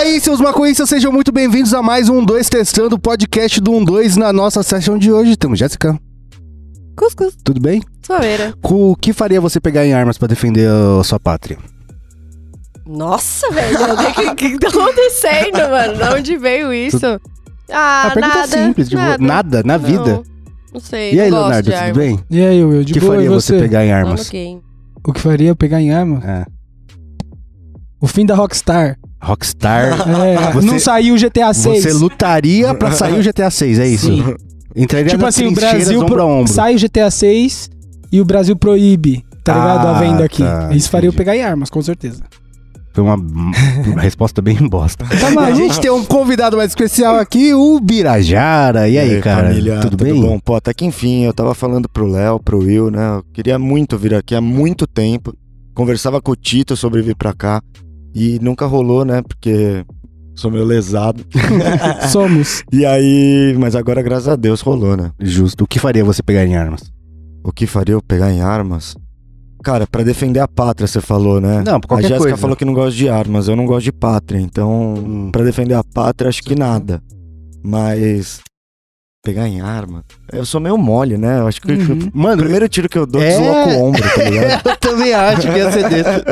aí, seus maconhistas, sejam muito bem-vindos a mais um 2 Testando, o podcast do 12. Na nossa session de hoje temos Jéssica. Cuscuz. Tudo bem? Soeira. O que faria você pegar em armas pra defender a sua pátria? Nossa, velho, o que tá acontecendo, mano? De onde veio isso? Ah, nada. Pergunta simples, tipo, nada na vida. Não sei, e aí, não Leonardo, tudo bem? E aí, eu de boa, e você? O que faria você pegar em armas? Okay. O que faria eu pegar em armas? É. O fim da Rockstar. Rockstar? É, você, não saiu o GTA VI. Você lutaria pra sair o GTA VI, é isso? Sim. Entraria tipo nas assim, o Brasil sai o GTA VI e o Brasil proíbe, tá ligado? A venda aqui. Tá, isso faria eu pegar em armas, com certeza. Foi uma resposta bem bosta. Tá, mas a gente tem um convidado mais especial aqui, o Birajara. E aí, cara? Família, tudo bem? Bom, pô, até que enfim, eu tava falando pro Léo, pro Will, né? Eu queria muito vir aqui há muito tempo. Conversava com o Tito sobre vir pra cá. E nunca rolou, né? Porque sou meio lesado. Somos. E aí, mas agora, graças a Deus, rolou, né? Justo. O que faria você pegar em armas? O que faria eu pegar em armas? Cara, pra defender a pátria, você falou, né? Não, por qualquer coisa. A Jéssica falou que não gosta de armas, eu não gosto de pátria. Então, pra defender a pátria, acho que nada. Mas... pegar em arma? Eu sou meio mole, né? Eu acho que... Mano, o primeiro tiro que eu dou, desloco o ombro, tá ligado? Eu também acho que ia ser desse.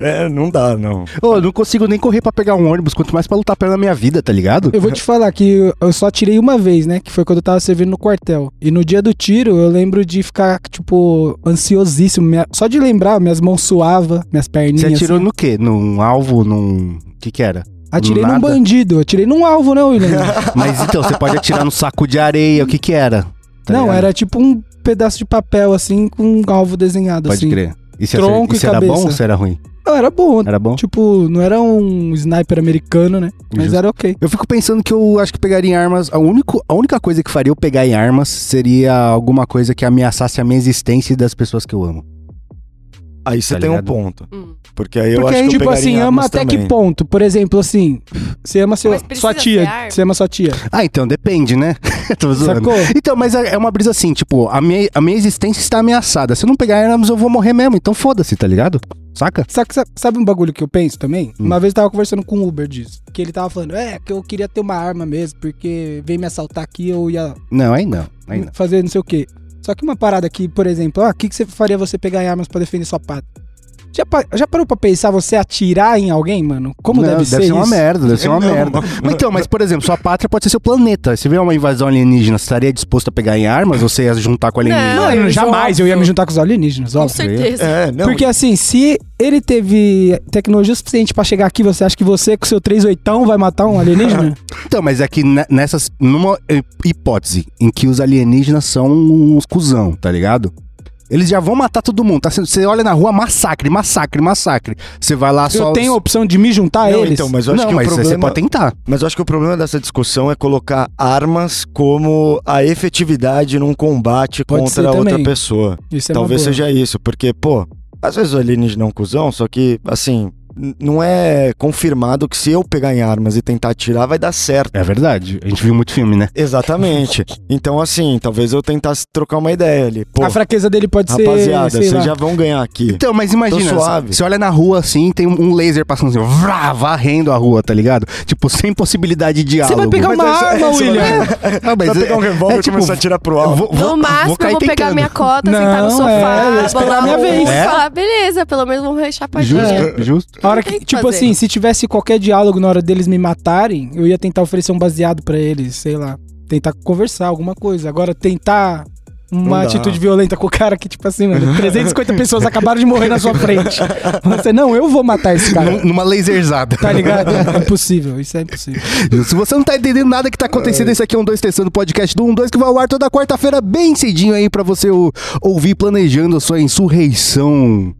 É, não dá, não. Ô, eu não consigo nem correr pra pegar um ônibus, quanto mais pra lutar pela minha vida, tá ligado? Eu vou te falar que eu só tirei uma vez, né? Que foi quando eu tava servindo no quartel. E no dia do tiro, eu lembro de ficar, tipo, ansiosíssimo. Só de lembrar, minhas mãos suavam, minhas perninhas... Você atirou assim. No quê? Num alvo, num... O que que era? Atirei num bandido, atirei num alvo, não, William. Mas então, você pode atirar no saco de areia, o que que era? Tá não, ligado? Era tipo um pedaço de papel, assim, com um alvo desenhado, pode assim. Pode crer. Isso era bom ou isso era ruim? Não, era bom. Era bom? Tipo, não era um sniper americano, né? Mas justo. Era ok. Eu fico pensando que eu acho que pegaria em armas... A única coisa que faria eu pegar em armas seria alguma coisa que ameaçasse a minha existência e das pessoas que eu amo. Aí você tá tem ligado? Um ponto. Porque aí eu acho que eu tipo assim, ama até também. Que ponto? Por exemplo, assim, você ama sua tia. Você ama sua tia. Ah, então depende, né? Tô zoando. Sacou? Então, mas é uma brisa assim, tipo, a minha existência está ameaçada. Se eu não pegar armas, eu vou morrer mesmo. Então foda-se, tá ligado? Saca? Sabe um bagulho que eu penso também? Uma vez eu tava conversando com o Uber disso. Que ele tava falando, que eu queria ter uma arma mesmo, porque vem me assaltar aqui, eu ia... Não, aí não. Aí não. Fazer não sei o quê. Só que uma parada aqui, por exemplo, o que você faria você pegar em armas pra defender sua pátria? Já parou pra pensar você atirar em alguém, mano? Como não, deve ser isso? Uma merda, deve ser uma merda. Mas então, mas por exemplo, sua pátria pode ser seu planeta. Se vier uma invasão alienígena, você estaria disposto a pegar em armas ou você ia se juntar com alienígenas? Não, jamais eu ia me juntar com os alienígenas, óbvio. Com certeza. Não. Porque assim, se ele teve tecnologia suficiente pra chegar aqui, você acha que você com seu 3/8 vai matar um alienígena? Então, mas é que numa hipótese em que os alienígenas são uns cuzão, tá ligado? Eles já vão matar todo mundo, tá? Você olha na rua, massacre, massacre, massacre. Você vai lá só... Eu tenho a opção de me juntar a eles? Então, mas eu acho que o problema... você pode tentar. Mas eu acho que o problema dessa discussão é colocar armas como a efetividade num combate contra outra pessoa. Isso é uma boa. Talvez seja isso, porque, pô, às vezes o alienígena é um cuzão, só que, assim... Não é confirmado que se eu pegar em armas e tentar atirar, vai dar certo. É verdade, a gente viu muito filme, né? Exatamente. Então assim, talvez eu tentasse trocar uma ideia ali. Pô, a fraqueza dele pode rapaziada, ser, vocês já vão ganhar aqui. Então, mas imagina, você olha na rua assim, tem um laser passando assim, vrá, varrendo a rua, tá ligado? Tipo, sem possibilidade de diálogo. Você vai pegar uma arma, William. Você vai pegar um revólver e começar a atirar pro alvo. No máximo, eu vou pegar minha cota, sentar no sofá, bolar minha vez e falar, beleza, pelo menos vão rechar pra gente. Justo. A hora que, tipo fazer. Assim, se tivesse qualquer diálogo na hora deles me matarem, eu ia tentar oferecer um baseado pra eles, sei lá. Tentar conversar, alguma coisa. Agora, tentar uma atitude violenta com o cara que, tipo assim, mano, 350 pessoas acabaram de morrer na sua frente. Você, não, eu vou matar esse cara. Numa laserzada. Tá ligado? É impossível, isso é impossível. Se você não tá entendendo nada que tá acontecendo, esse aqui é um 2 Testando, podcast do 12, que vai ao ar toda quarta-feira, bem cedinho aí, pra você ouvir planejando a sua insurreição...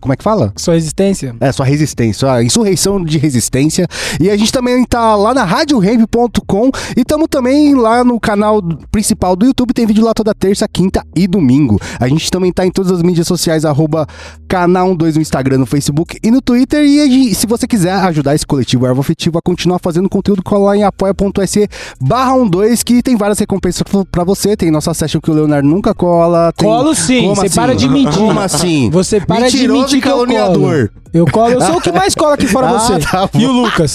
Como é que fala? Sua resistência. É, sua resistência, a insurreição de resistência. E a gente também tá lá na radiorave.com e estamos também lá no canal principal do YouTube. Tem vídeo lá toda terça, quinta e domingo. A gente também tá em todas as mídias sociais, @canal12 no Instagram, no Facebook e no Twitter. E gente, se você quiser ajudar esse coletivo Erva Fetiva a continuar fazendo conteúdo, cola lá em apoia.se/12, que tem várias recompensas pra você. Tem nossa session que o Leonardo nunca cola. Tem... Colo sim, você assim? Para de mentir. Como assim? Você para de mentir. Caluniador. Eu colo, eu sou o que mais cola aqui fora você. Tá, e o Lucas.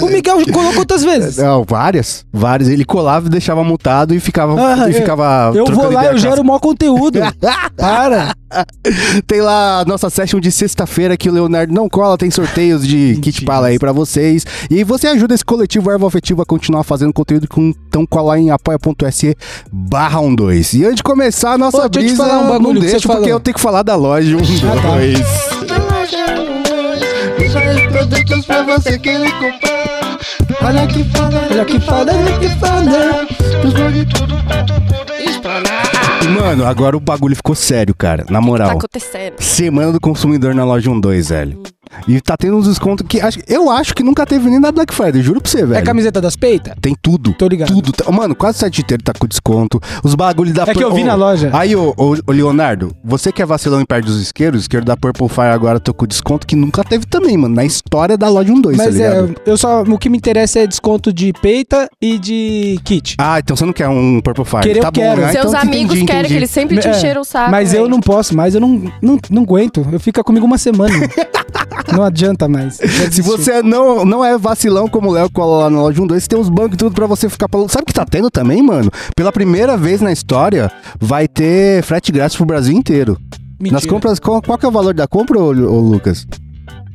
O Miguel colou quantas vezes? Não, várias. Várias. Ele colava, deixava multado e ficava... Ah, e ficava eu vou lá, eu gero o maior conteúdo. Para! Tem lá a nossa session de sexta-feira que o Leonardo não cola, tem sorteios de kit pala aí pra vocês. E você ajuda esse coletivo Erva Fetiva a continuar fazendo conteúdo, então cola em apoia.se/12. E antes de começar a nossa brisa, eu te falar um bagulho, não deixa, porque falou. Eu tenho que falar da Loja 12. Produtos pra você querer comprar. Olha que foda, olha que foda, olha que foda. Os blogs tudo pra tu poder explanar. Mano, agora o bagulho ficou sério, cara. Na moral. Tá acontecendo. Semana do Consumidor na Loja 12, velho. E tá tendo uns descontos que eu acho que nunca teve nem na Black Friday, juro pra você, velho. É camiseta das peitas? Tem tudo. Tô ligado. Tudo. Mano, quase o site inteiro tá com desconto. Os bagulhos da... É que eu vi na loja. Aí, ô Leonardo, você que é vacilão e perde os isqueiros, isqueiro da Purple Fire agora tô com desconto que nunca teve também, mano. Na história da Loja 12, tá ligado? Mas o que me interessa é desconto de peita e de kit. Ah, então você não quer um Purple Fire. Tá bom, né? Seus amigos querem, que eles sempre te encheram o saco. Mas eu não posso mais, eu não aguento. Eu fico comigo uma semana. Não adianta mais. Se você não é vacilão como o Léo, cola lá na Loja 12, tem uns bancos e tudo pra você ficar... Sabe o que tá tendo também, mano? Pela primeira vez na história, vai ter frete grátis pro Brasil inteiro. Mentira. Nas compras, qual que é o valor da compra, ô Lucas?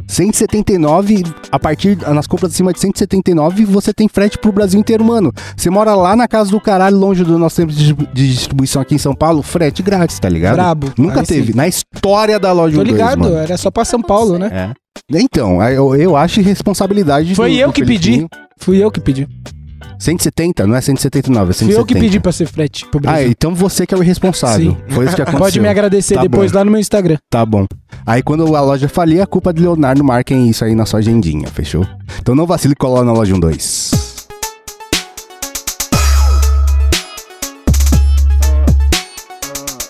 179, a partir, nas compras acima de 179, você tem frete pro Brasil inteiro, mano. Você mora lá na casa do caralho, longe do nosso centro de distribuição aqui em São Paulo, frete grátis, tá ligado? Brabo. Nunca teve, sim. Na história da Loja 12, tô ligado, 2, era só pra São Paulo, né? É. Então, eu acho irresponsabilidade. Foi eu que pedi. Fui eu que pedi. 170, não é 179, é 170. Fui eu que pedi pra ser frete pro Brasil. Ah, então você que é o irresponsável. Sim. Foi isso que aconteceu. Pode me agradecer tá depois bom. Lá no meu Instagram. Tá bom. Aí quando a loja falir, a culpa de Leonardo, marquem isso aí na sua agendinha, fechou? Então não vacile e cola na Loja 12.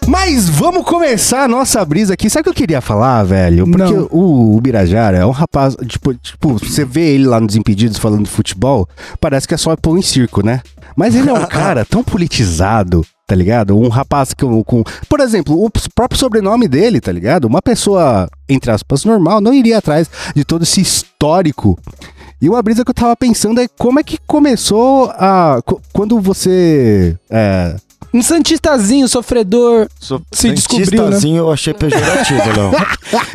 Mas vamos começar a nossa brisa aqui. Sabe o que eu queria falar, velho? Porque o Birajara é um rapaz... Tipo, você vê ele lá nos Impedidos falando de futebol, parece que é só pão em circo, né? Mas ele é um cara tão politizado, tá ligado? Um rapaz com... Por exemplo, o próprio sobrenome dele, tá ligado? Uma pessoa, entre aspas, normal, não iria atrás de todo esse histórico. E uma brisa que eu tava pensando é como é que começou a... Quando você... Um santistazinho, sofredor, se descobriu, né? Santistazinho eu achei pejorativo, não.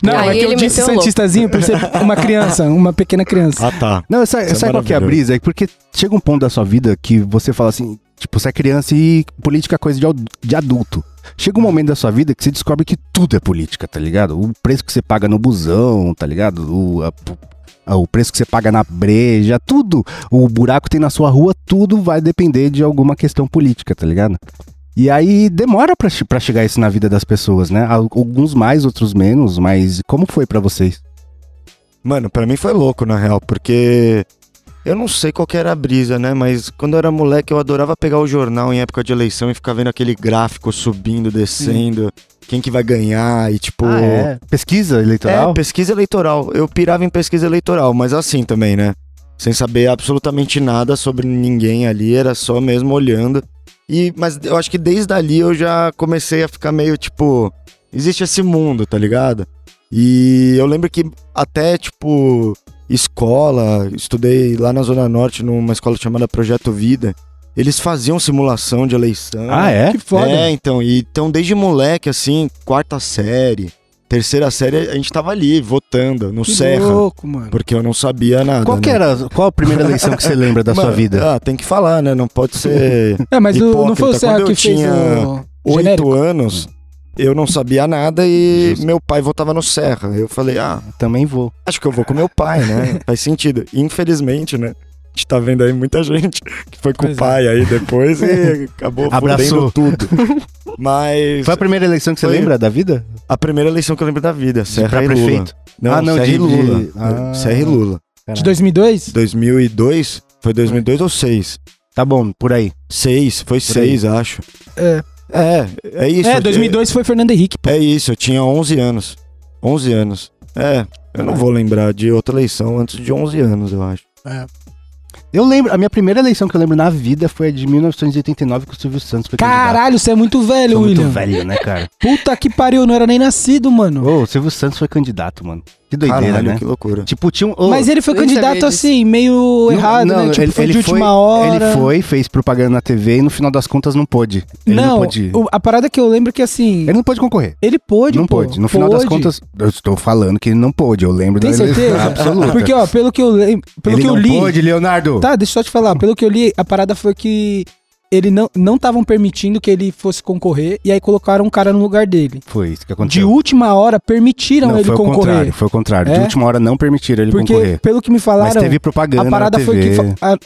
Não, é que eu disse santistazinho por ser uma criança, uma pequena criança. Ah, tá. Não, sabe qual que é a brisa? É porque chega um ponto da sua vida que você fala assim, tipo, você é criança e política é coisa de adulto. Chega um momento da sua vida que você descobre que tudo é política, tá ligado? O preço que você paga no busão, tá ligado? O preço que você paga na breja, tudo. O buraco que tem na sua rua, tudo vai depender de alguma questão política, tá ligado? E aí demora pra chegar isso na vida das pessoas, né? Alguns mais, outros menos, mas como foi pra vocês? Mano, pra mim foi louco, na real, porque eu não sei qual que era a brisa, né? Mas quando eu era moleque eu adorava pegar o jornal em época de eleição e ficar vendo aquele gráfico subindo, descendo... Quem que vai ganhar e tipo... Ah, é? Pesquisa eleitoral? É, pesquisa eleitoral. Eu pirava em pesquisa eleitoral, mas assim também, né? Sem saber absolutamente nada sobre ninguém ali, era só mesmo olhando. Mas eu acho que desde ali eu já comecei a ficar meio tipo... Existe esse mundo, tá ligado? E eu lembro que até tipo... Escola, estudei lá na Zona Norte numa escola chamada Projeto Vida... Eles faziam simulação de eleição. Ah, é? Que foda. É, então. Então, desde moleque, assim, quarta série, terceira série, a gente tava ali, votando, no Serra. Que louco, mano. Porque eu não sabia nada. Qual que era? Qual a primeira eleição que você lembra da sua vida? Ah, tem que falar, né? Não pode ser não foi o Serra que fez o genérico? Quando eu tinha 8 anos, eu não sabia nada e meu pai votava no Serra. Eu falei, também vou. Acho que eu vou com meu pai, né? Faz sentido. Infelizmente, né? A gente tá vendo aí muita gente que foi com o pai aí depois e acabou fudendo tudo. Mas... Foi a primeira eleição que você lembra da vida? A primeira eleição que eu lembro da vida. Serra e Lula. Não, Serra e Lula. Serra e Lula. De 2002? 2002? Foi 2002 ou 6? Tá bom, por aí. 6, foi 6, acho. É isso. 2002 foi Fernando Henrique. Pô. É isso, eu tinha 11 anos. 11 anos. É, eu não vou lembrar de outra eleição antes de 11 anos, eu acho. É. Eu lembro, a minha primeira eleição que eu lembro na vida foi a de 1989 com o Silvio Santos. Caralho, você é muito velho, William. Muito velho, né, cara? Puta que pariu, eu não era nem nascido, mano. O Silvio Santos foi candidato, mano. Que doideira, caralho, né? Que loucura. Tipo, tinha um... Mas ele foi candidato assim, meio errado, não, né? Tipo, foi de última hora. Ele foi, fez propaganda na TV e no final das contas não pôde. Ele não pôde. A parada que eu lembro que assim... Ele não pôde concorrer. Ele pôde, não pôde. No final das contas, eu estou falando que ele não pôde. Eu lembro da eleição. Tem certeza? Absoluta. Porque, ó, pelo que eu lembro, pelo que eu li... Ele não pôde, Leonardo. Tá, deixa eu só te falar. Pelo que eu li, a parada foi que... Ele não estavam permitindo que ele fosse concorrer, e aí colocaram um cara no lugar dele. Foi isso que aconteceu. De última hora, permitiram ele concorrer. Foi o contrário. É? De última hora, não permitiram ele concorrer. Porque, pelo que me falaram... Mas teve propaganda na TV. A parada foi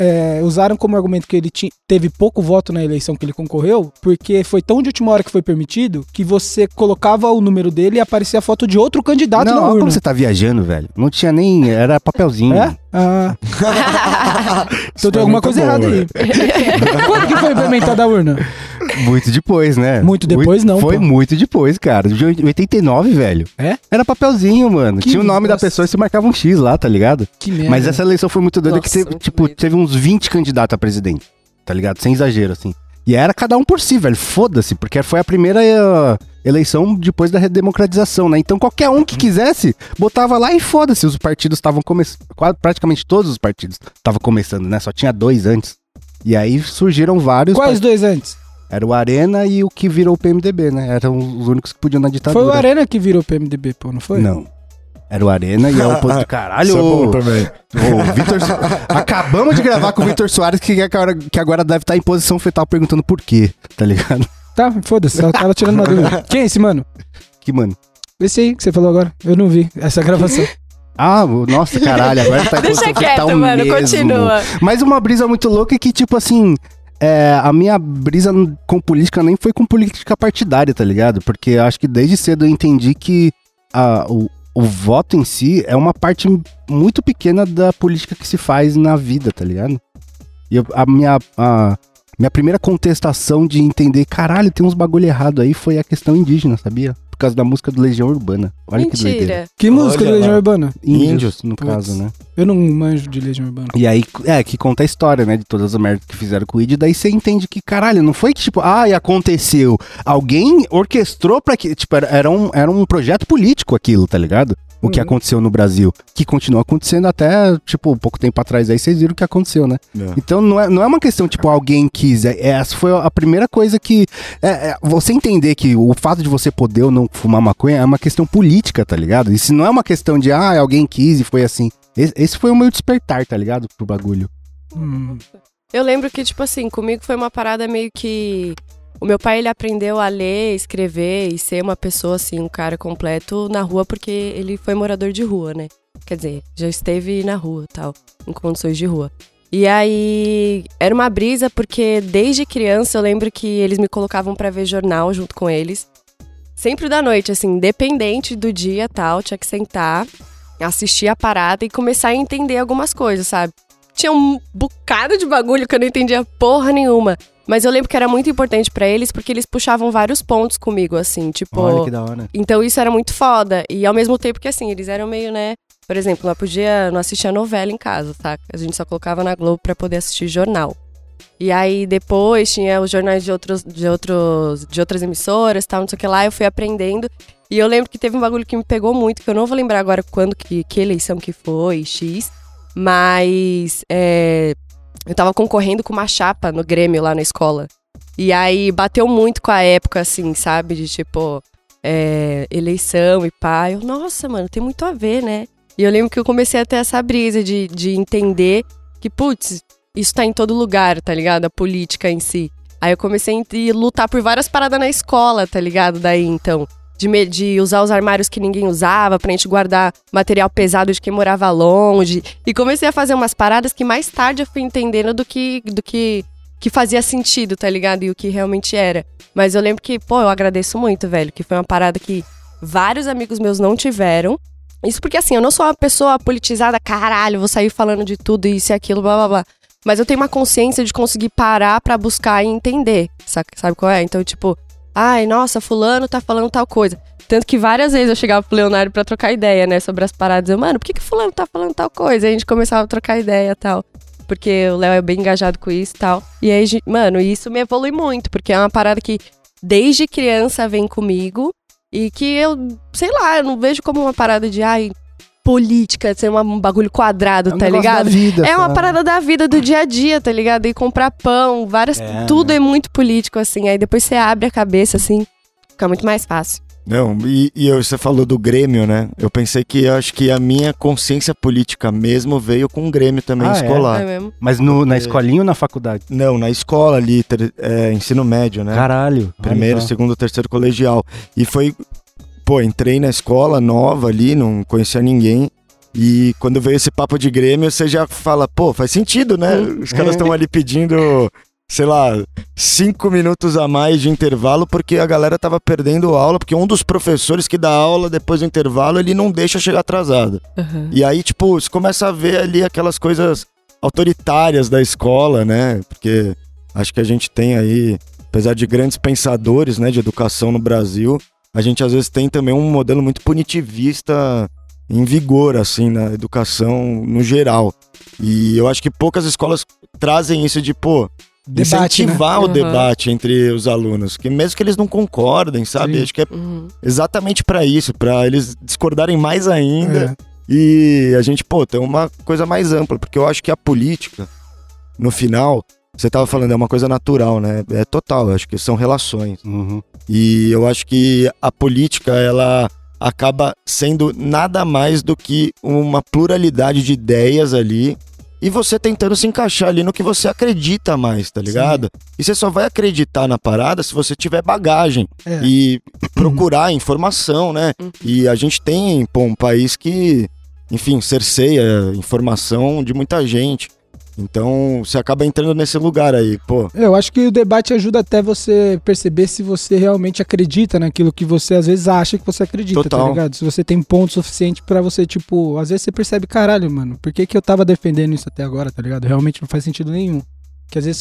que usaram como argumento que ele teve pouco voto na eleição que ele concorreu, porque foi tão de última hora que foi permitido, que você colocava o número dele e aparecia a foto de outro candidato na urna. Não, olha como você tá viajando, velho. Não tinha nem... Era papelzinho. É? Ah. Então tem alguma coisa errada aí. Quando que foi implementada a urna? Muito depois, né? Muito depois não. Foi muito depois, cara. De 89, velho. É? Era papelzinho, mano. Tinha o nome da pessoa e se marcava um X lá, tá ligado? Que merda. Mas essa eleição foi muito doida, que teve, tipo, teve uns 20 candidatos a presidente, tá ligado? Sem exagero, assim. E era cada um por si, velho. Foda-se, porque foi a primeira eleição depois da redemocratização, né? Então qualquer um que quisesse, botava lá e foda-se. Os partidos estavam começando, praticamente todos os partidos estavam começando, né? Só tinha dois antes. E aí surgiram vários... Quais dois antes? Era o Arena e o que virou o PMDB, né? Eram os únicos que podiam na ditadura. Foi o Arena que virou o PMDB, pô, não foi? Não. Era o Arena e é o oposto do caralho. Acabamos de gravar com o Vitor Soares, que agora deve estar em posição fetal perguntando por quê, tá ligado? Tá, foda-se, ela tava tirando uma dúvida. Quem é esse, mano? Que mano? Esse aí que você falou agora. Eu não vi essa gravação. Ah, nossa, caralho, agora tá em posição fetal mesmo. Deixa quieto, mano, continua. Mas uma brisa muito louca é que, tipo assim... a minha brisa com política nem foi com política partidária, tá ligado? Porque eu acho que desde cedo eu entendi que o voto em si é uma parte muito pequena da política que se faz na vida, tá ligado? E a minha primeira contestação de entender, caralho, tem uns bagulho errado aí, foi a questão indígena, sabia? Por causa da música do Legião Urbana. Olha que doideira. Que música do Legião Urbana? Índios, no caso, né? Eu não manjo de Legião Urbana. E aí, que conta a história, né, de todas as merdas que fizeram com o ID, daí você entende que, caralho, não foi que, tipo, aconteceu. Alguém orquestrou pra que, tipo, era um projeto político aquilo, tá ligado? O que aconteceu no Brasil, que continua acontecendo até, tipo, pouco tempo atrás aí, vocês viram o que aconteceu, né? É. Então não é uma questão, tipo, alguém quis. Essa foi a primeira coisa que... você entender que o fato de você poder ou não fumar maconha é uma questão política, tá ligado? E se não é uma questão de, alguém quis e foi assim. Esse foi o meu despertar, tá ligado? Pro bagulho. Eu lembro que, tipo assim, comigo foi uma parada meio que... O meu pai, ele aprendeu a ler, escrever e ser uma pessoa, assim, um cara completo na rua, porque ele foi morador de rua, né? Quer dizer, já esteve na rua e tal, em condições de rua. E aí, era uma brisa, porque desde criança eu lembro que eles me colocavam pra ver jornal junto com eles. Sempre da noite, assim, independente do dia e tal, tinha que sentar, assistir a parada e começar a entender algumas coisas, sabe? Tinha um bocado de bagulho que eu não entendia porra nenhuma. Mas eu lembro que era muito importante pra eles, porque eles puxavam vários pontos comigo, assim, tipo... Olha que da hora. Então isso era muito foda. E ao mesmo tempo que, assim, eles eram meio, né... Por exemplo, não assistia novela em casa, tá? A gente só colocava na Globo pra poder assistir jornal. E aí depois tinha os jornais de outras emissoras, tal, não sei o que lá. Eu fui aprendendo. E eu lembro que teve um bagulho que me pegou muito, que eu não vou lembrar agora quando, que eleição que foi, X. Mas... Eu tava concorrendo com uma chapa no Grêmio lá na escola. E aí bateu muito com a época, assim, sabe? De tipo, eleição e pá. Eu, nossa, mano, tem muito a ver, né? E eu lembro que eu comecei a ter essa brisa de entender que, putz, isso tá em todo lugar, tá ligado? A política em si. Aí eu comecei a lutar por várias paradas na escola, tá ligado? Daí, então, de usar os armários que ninguém usava, pra gente guardar material pesado de quem morava longe. E comecei a fazer umas paradas que mais tarde eu fui entendendo do que fazia sentido, tá ligado? E o que realmente era. Mas eu lembro que, eu agradeço muito, velho, que foi uma parada que vários amigos meus não tiveram. Isso porque, assim, eu não sou uma pessoa politizada, caralho, vou sair falando de tudo, isso e aquilo, blá, blá, blá. Mas eu tenho uma consciência de conseguir parar pra buscar e entender, sabe qual é? Então, tipo... Ai, nossa, fulano tá falando tal coisa. Tanto que várias vezes eu chegava pro Leonardo pra trocar ideia, né? Sobre as paradas. Eu, mano, por que fulano tá falando tal coisa? E a gente começava a trocar ideia e tal. Porque o Léo é bem engajado com isso e tal. E aí, mano, isso me evolui muito. Porque é uma parada que desde criança vem comigo. E que eu, sei lá, eu não vejo como uma parada de... Ai, política ser um bagulho quadrado, tá ligado? É uma parada da vida, do dia a dia, tá ligado? E comprar pão, várias... Tudo é muito político, assim. Aí depois você abre a cabeça, assim, fica muito mais fácil. Não, e você falou do Grêmio, né? Eu pensei que, eu acho que a minha consciência política mesmo veio com o Grêmio também, escolar. É mesmo? Mas na escolinha ou na faculdade? Não, na escola ali, ensino médio, né? Caralho. Primeiro, segundo, terceiro colegial. E foi... Pô, entrei na escola nova ali, não conhecia ninguém. E quando veio esse papo de Grêmio, você já fala, pô, faz sentido, né? Os caras estão ali pedindo... sei lá, 5 minutos a mais de intervalo, porque a galera tava perdendo aula, porque um dos professores que dá aula depois do intervalo, ele não deixa chegar atrasado. Uhum. E aí, tipo, você começa a ver ali aquelas coisas autoritárias da escola, né? Porque acho que a gente tem aí, apesar de grandes pensadores, né, de educação no Brasil, a gente às vezes tem também um modelo muito punitivista em vigor, assim, na educação no geral. E eu acho que poucas escolas trazem isso de, pô... debate, incentivar, né? O debate entre os alunos, que mesmo que eles não concordem, sabe? Sim. Acho que é exatamente para isso, para eles discordarem mais ainda. E a gente, pô, tem uma coisa mais ampla, porque eu acho que a política, no final, você tava falando, é uma coisa natural, né? É total, eu acho que são relações. E eu acho que a política, ela acaba sendo nada mais do que uma pluralidade de ideias ali, e você tentando se encaixar ali no que você acredita mais, tá ligado? Sim. E você só vai acreditar na parada se você tiver bagagem e procurar informação, né? E a gente tem, pô, um país que, enfim, cerceia informação de muita gente. Então, você acaba entrando nesse lugar aí, pô. Eu acho que o debate ajuda até você perceber se você realmente acredita naquilo que você, às vezes, acha que você acredita, tá ligado? Se você tem ponto suficiente pra você, tipo... Às vezes você percebe, caralho, mano, por que eu tava defendendo isso até agora, tá ligado? Realmente não faz sentido nenhum. Porque às vezes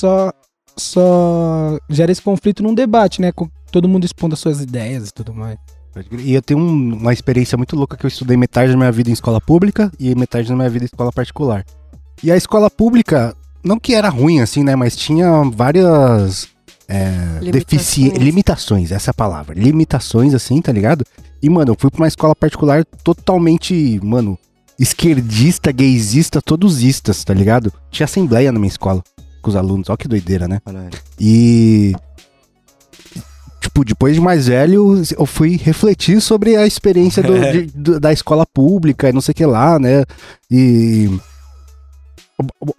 só gera esse conflito num debate, né? Com todo mundo expondo as suas ideias e tudo mais. E eu tenho uma experiência muito louca que eu estudei metade da minha vida em escola pública e metade da minha vida em escola particular. E a escola pública, não que era ruim assim, né, mas tinha várias limitações, essa é a palavra, limitações assim, tá ligado? E, mano, eu fui pra uma escola particular totalmente, mano, esquerdista, gaysista, todosistas, tá ligado? Tinha assembleia na minha escola com os alunos, ó que doideira, né? E, tipo, depois de mais velho, eu fui refletir sobre a experiência da escola pública e não sei o que lá, né, e...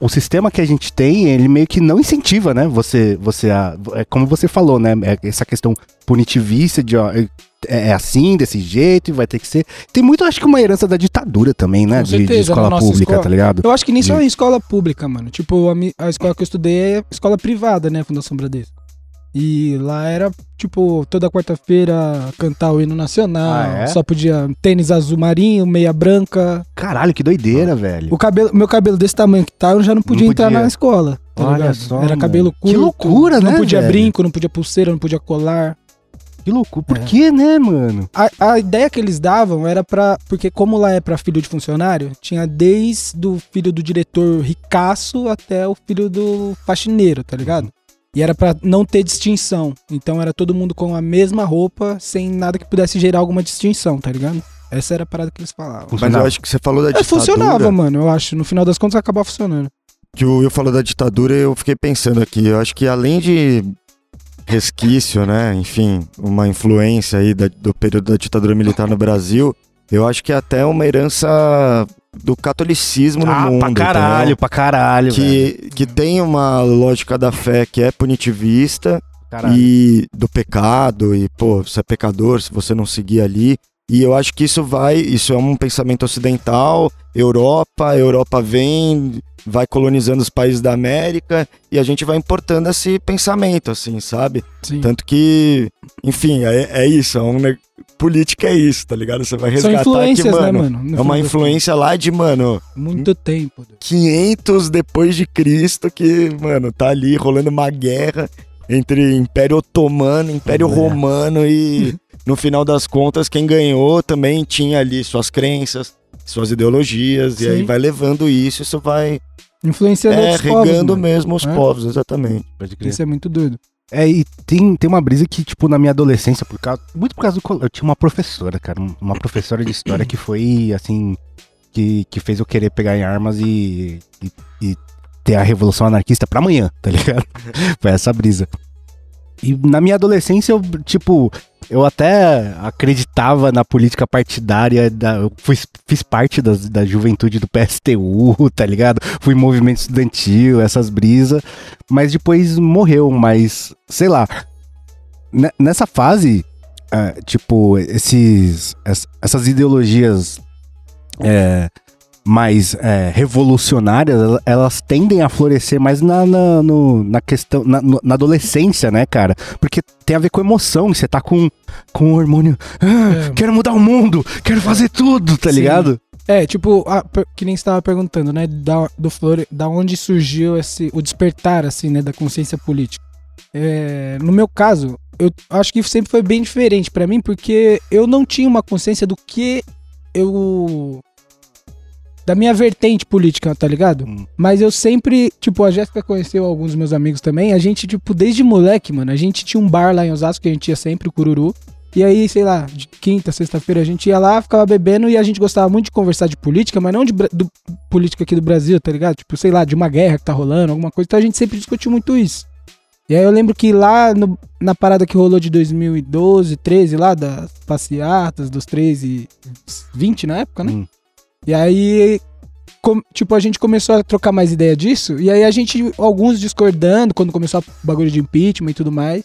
O sistema que a gente tem, ele meio que não incentiva, né? É como você falou, né? Essa questão punitivista de ó, é assim, desse jeito, vai ter que ser. Tem muito, acho que uma herança da ditadura também, né? Com certeza, de escola pública, tá ligado? Eu acho que nem só em escola pública, mano. Tipo, a escola que eu estudei é escola privada, né? Fundação Bradesco. E lá era, tipo, toda quarta-feira cantar o hino nacional, só podia tênis azul marinho, meia branca. Caralho, que doideira, velho. Meu cabelo desse tamanho que tá, eu já não podia entrar na escola, tá ligado? Só, era cabelo curto. Que loucura, né, não podia brinco, não podia pulseira, não podia colar. Que loucura, por que, né, mano? A ideia que eles davam era pra... Porque como lá é pra filho de funcionário, tinha desde o filho do diretor ricaço até o filho do faxineiro, tá ligado? E era pra não ter distinção. Então era todo mundo com a mesma roupa, sem nada que pudesse gerar alguma distinção, tá ligado? Essa era a parada que eles falavam. Mas eu acho que você falou da ditadura. Funcionava, mano, eu acho. No final das contas acabava funcionando. Que eu falo da ditadura, eu fiquei pensando aqui. Eu acho que além de resquício, né? Enfim, uma influência aí do período da ditadura militar no Brasil, eu acho que é até uma herança do catolicismo no mundo. Pra caralho. Que tem uma lógica da fé que é punitivista e do pecado, e pô, você é pecador se você não seguir ali. E eu acho que isso é um pensamento ocidental, a Europa vai colonizando os países da América e a gente vai importando esse pensamento, assim, sabe? Sim. Tanto que, enfim, é isso, política é isso, tá ligado? Você vai resgatar aqui, mano, né, mano? É uma influência lá de, mano... Muito tempo. 500 depois de Cristo que, mano, tá ali rolando uma guerra entre Império Otomano, Império Romano e... No final das contas, quem ganhou também tinha ali suas crenças, suas ideologias, e aí vai levando isso vai... Influenciando os povos. Regando mesmo os povos, exatamente. Isso é muito doido. E tem uma brisa que, tipo, na minha adolescência, muito por causa do colégio, eu tinha uma professora, cara, uma professora de história que foi, assim, que fez eu querer pegar em armas e ter a revolução anarquista pra amanhã, tá ligado? Foi essa brisa. E na minha adolescência, eu, tipo, eu até acreditava na política partidária, eu fiz parte da juventude do PSTU, tá ligado? Fui movimento estudantil, essas brisas, mas depois morreu, mas, sei lá, nessa fase, tipo, essas ideologias mais revolucionárias, elas tendem a florescer mais na questão, na adolescência, né, cara? Porque tem a ver com emoção, você tá com o hormônio, quero mudar o mundo, quero fazer tudo, tá ligado? É, tipo, que nem você tava perguntando, né, da onde surgiu o despertar, assim, né, da consciência política. É, no meu caso, eu acho que sempre foi bem diferente pra mim, porque eu não tinha uma consciência do que eu... da minha vertente política, tá ligado? Mas eu sempre, tipo, a Jéssica conheceu alguns dos meus amigos também, a gente, tipo, desde moleque, mano, a gente tinha um bar lá em Osasco que a gente ia sempre, o Cururu, e aí, sei lá, de quinta, sexta-feira a gente ia lá, ficava bebendo e a gente gostava muito de conversar de política, mas não de política aqui do Brasil, tá ligado? Tipo, sei lá, de uma guerra que tá rolando, alguma coisa, então a gente sempre discutiu muito isso. E aí eu lembro que lá na parada que rolou de 2012, 13 lá, das passeatas, dos 13 e 20 na época, né? E aí, tipo, a gente começou a trocar mais ideia disso, e aí a gente, alguns discordando, quando começou o bagulho de impeachment e tudo mais,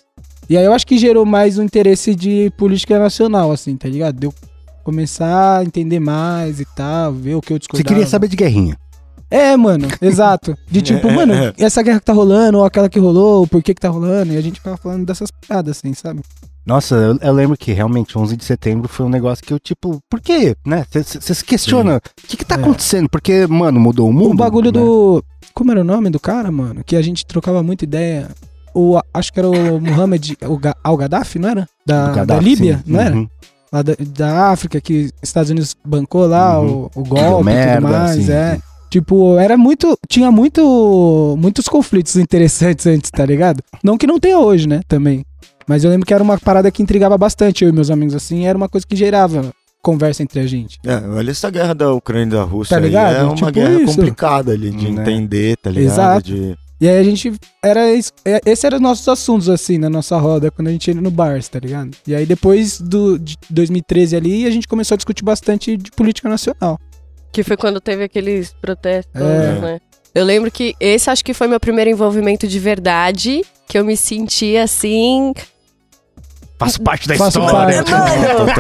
e aí eu acho que gerou mais um interesse de política nacional, assim, tá ligado? Deu começar a entender mais e tal, ver o que eu discordava. Você queria saber de guerrinha. É, mano, exato. De tipo, mano, essa guerra que tá rolando, ou aquela que rolou, por que tá rolando, e a gente ficava falando dessas paradas, assim, sabe? Nossa, eu lembro que realmente 11 de setembro foi um negócio que eu, tipo, por quê? Né? Você se questiona, o que tá acontecendo? Porque, mano, mudou o mundo. O bagulho, né? Como era o nome do cara, mano? Que a gente trocava muita ideia. Acho que era o Mohamed Al-Gaddafi, não era? Da Líbia, sim. Não era? Uhum. Lá da África, que os Estados Unidos bancou lá, uhum, o golpe e tudo mais, assim, é. Tipo, era muito... Tinha muitos conflitos interessantes antes, tá ligado? Não que não tenha hoje, né, também. Mas eu lembro que era uma parada que intrigava bastante eu e meus amigos, assim, era uma coisa que gerava conversa entre a gente. É, olha essa guerra da Ucrânia e da Rússia, tá ligado? É uma tipo guerra complicada ali, de entender, tá ligado? Exato. E aí a gente, esse era os nossos assuntos, assim, na nossa roda, quando a gente ia no bar, tá ligado? E aí depois de 2013 ali, a gente começou a discutir bastante de política nacional. Que foi quando teve aqueles protestos, né? Eu lembro que esse acho que foi meu primeiro envolvimento de verdade, que eu me senti assim... Faço parte da história. Mano,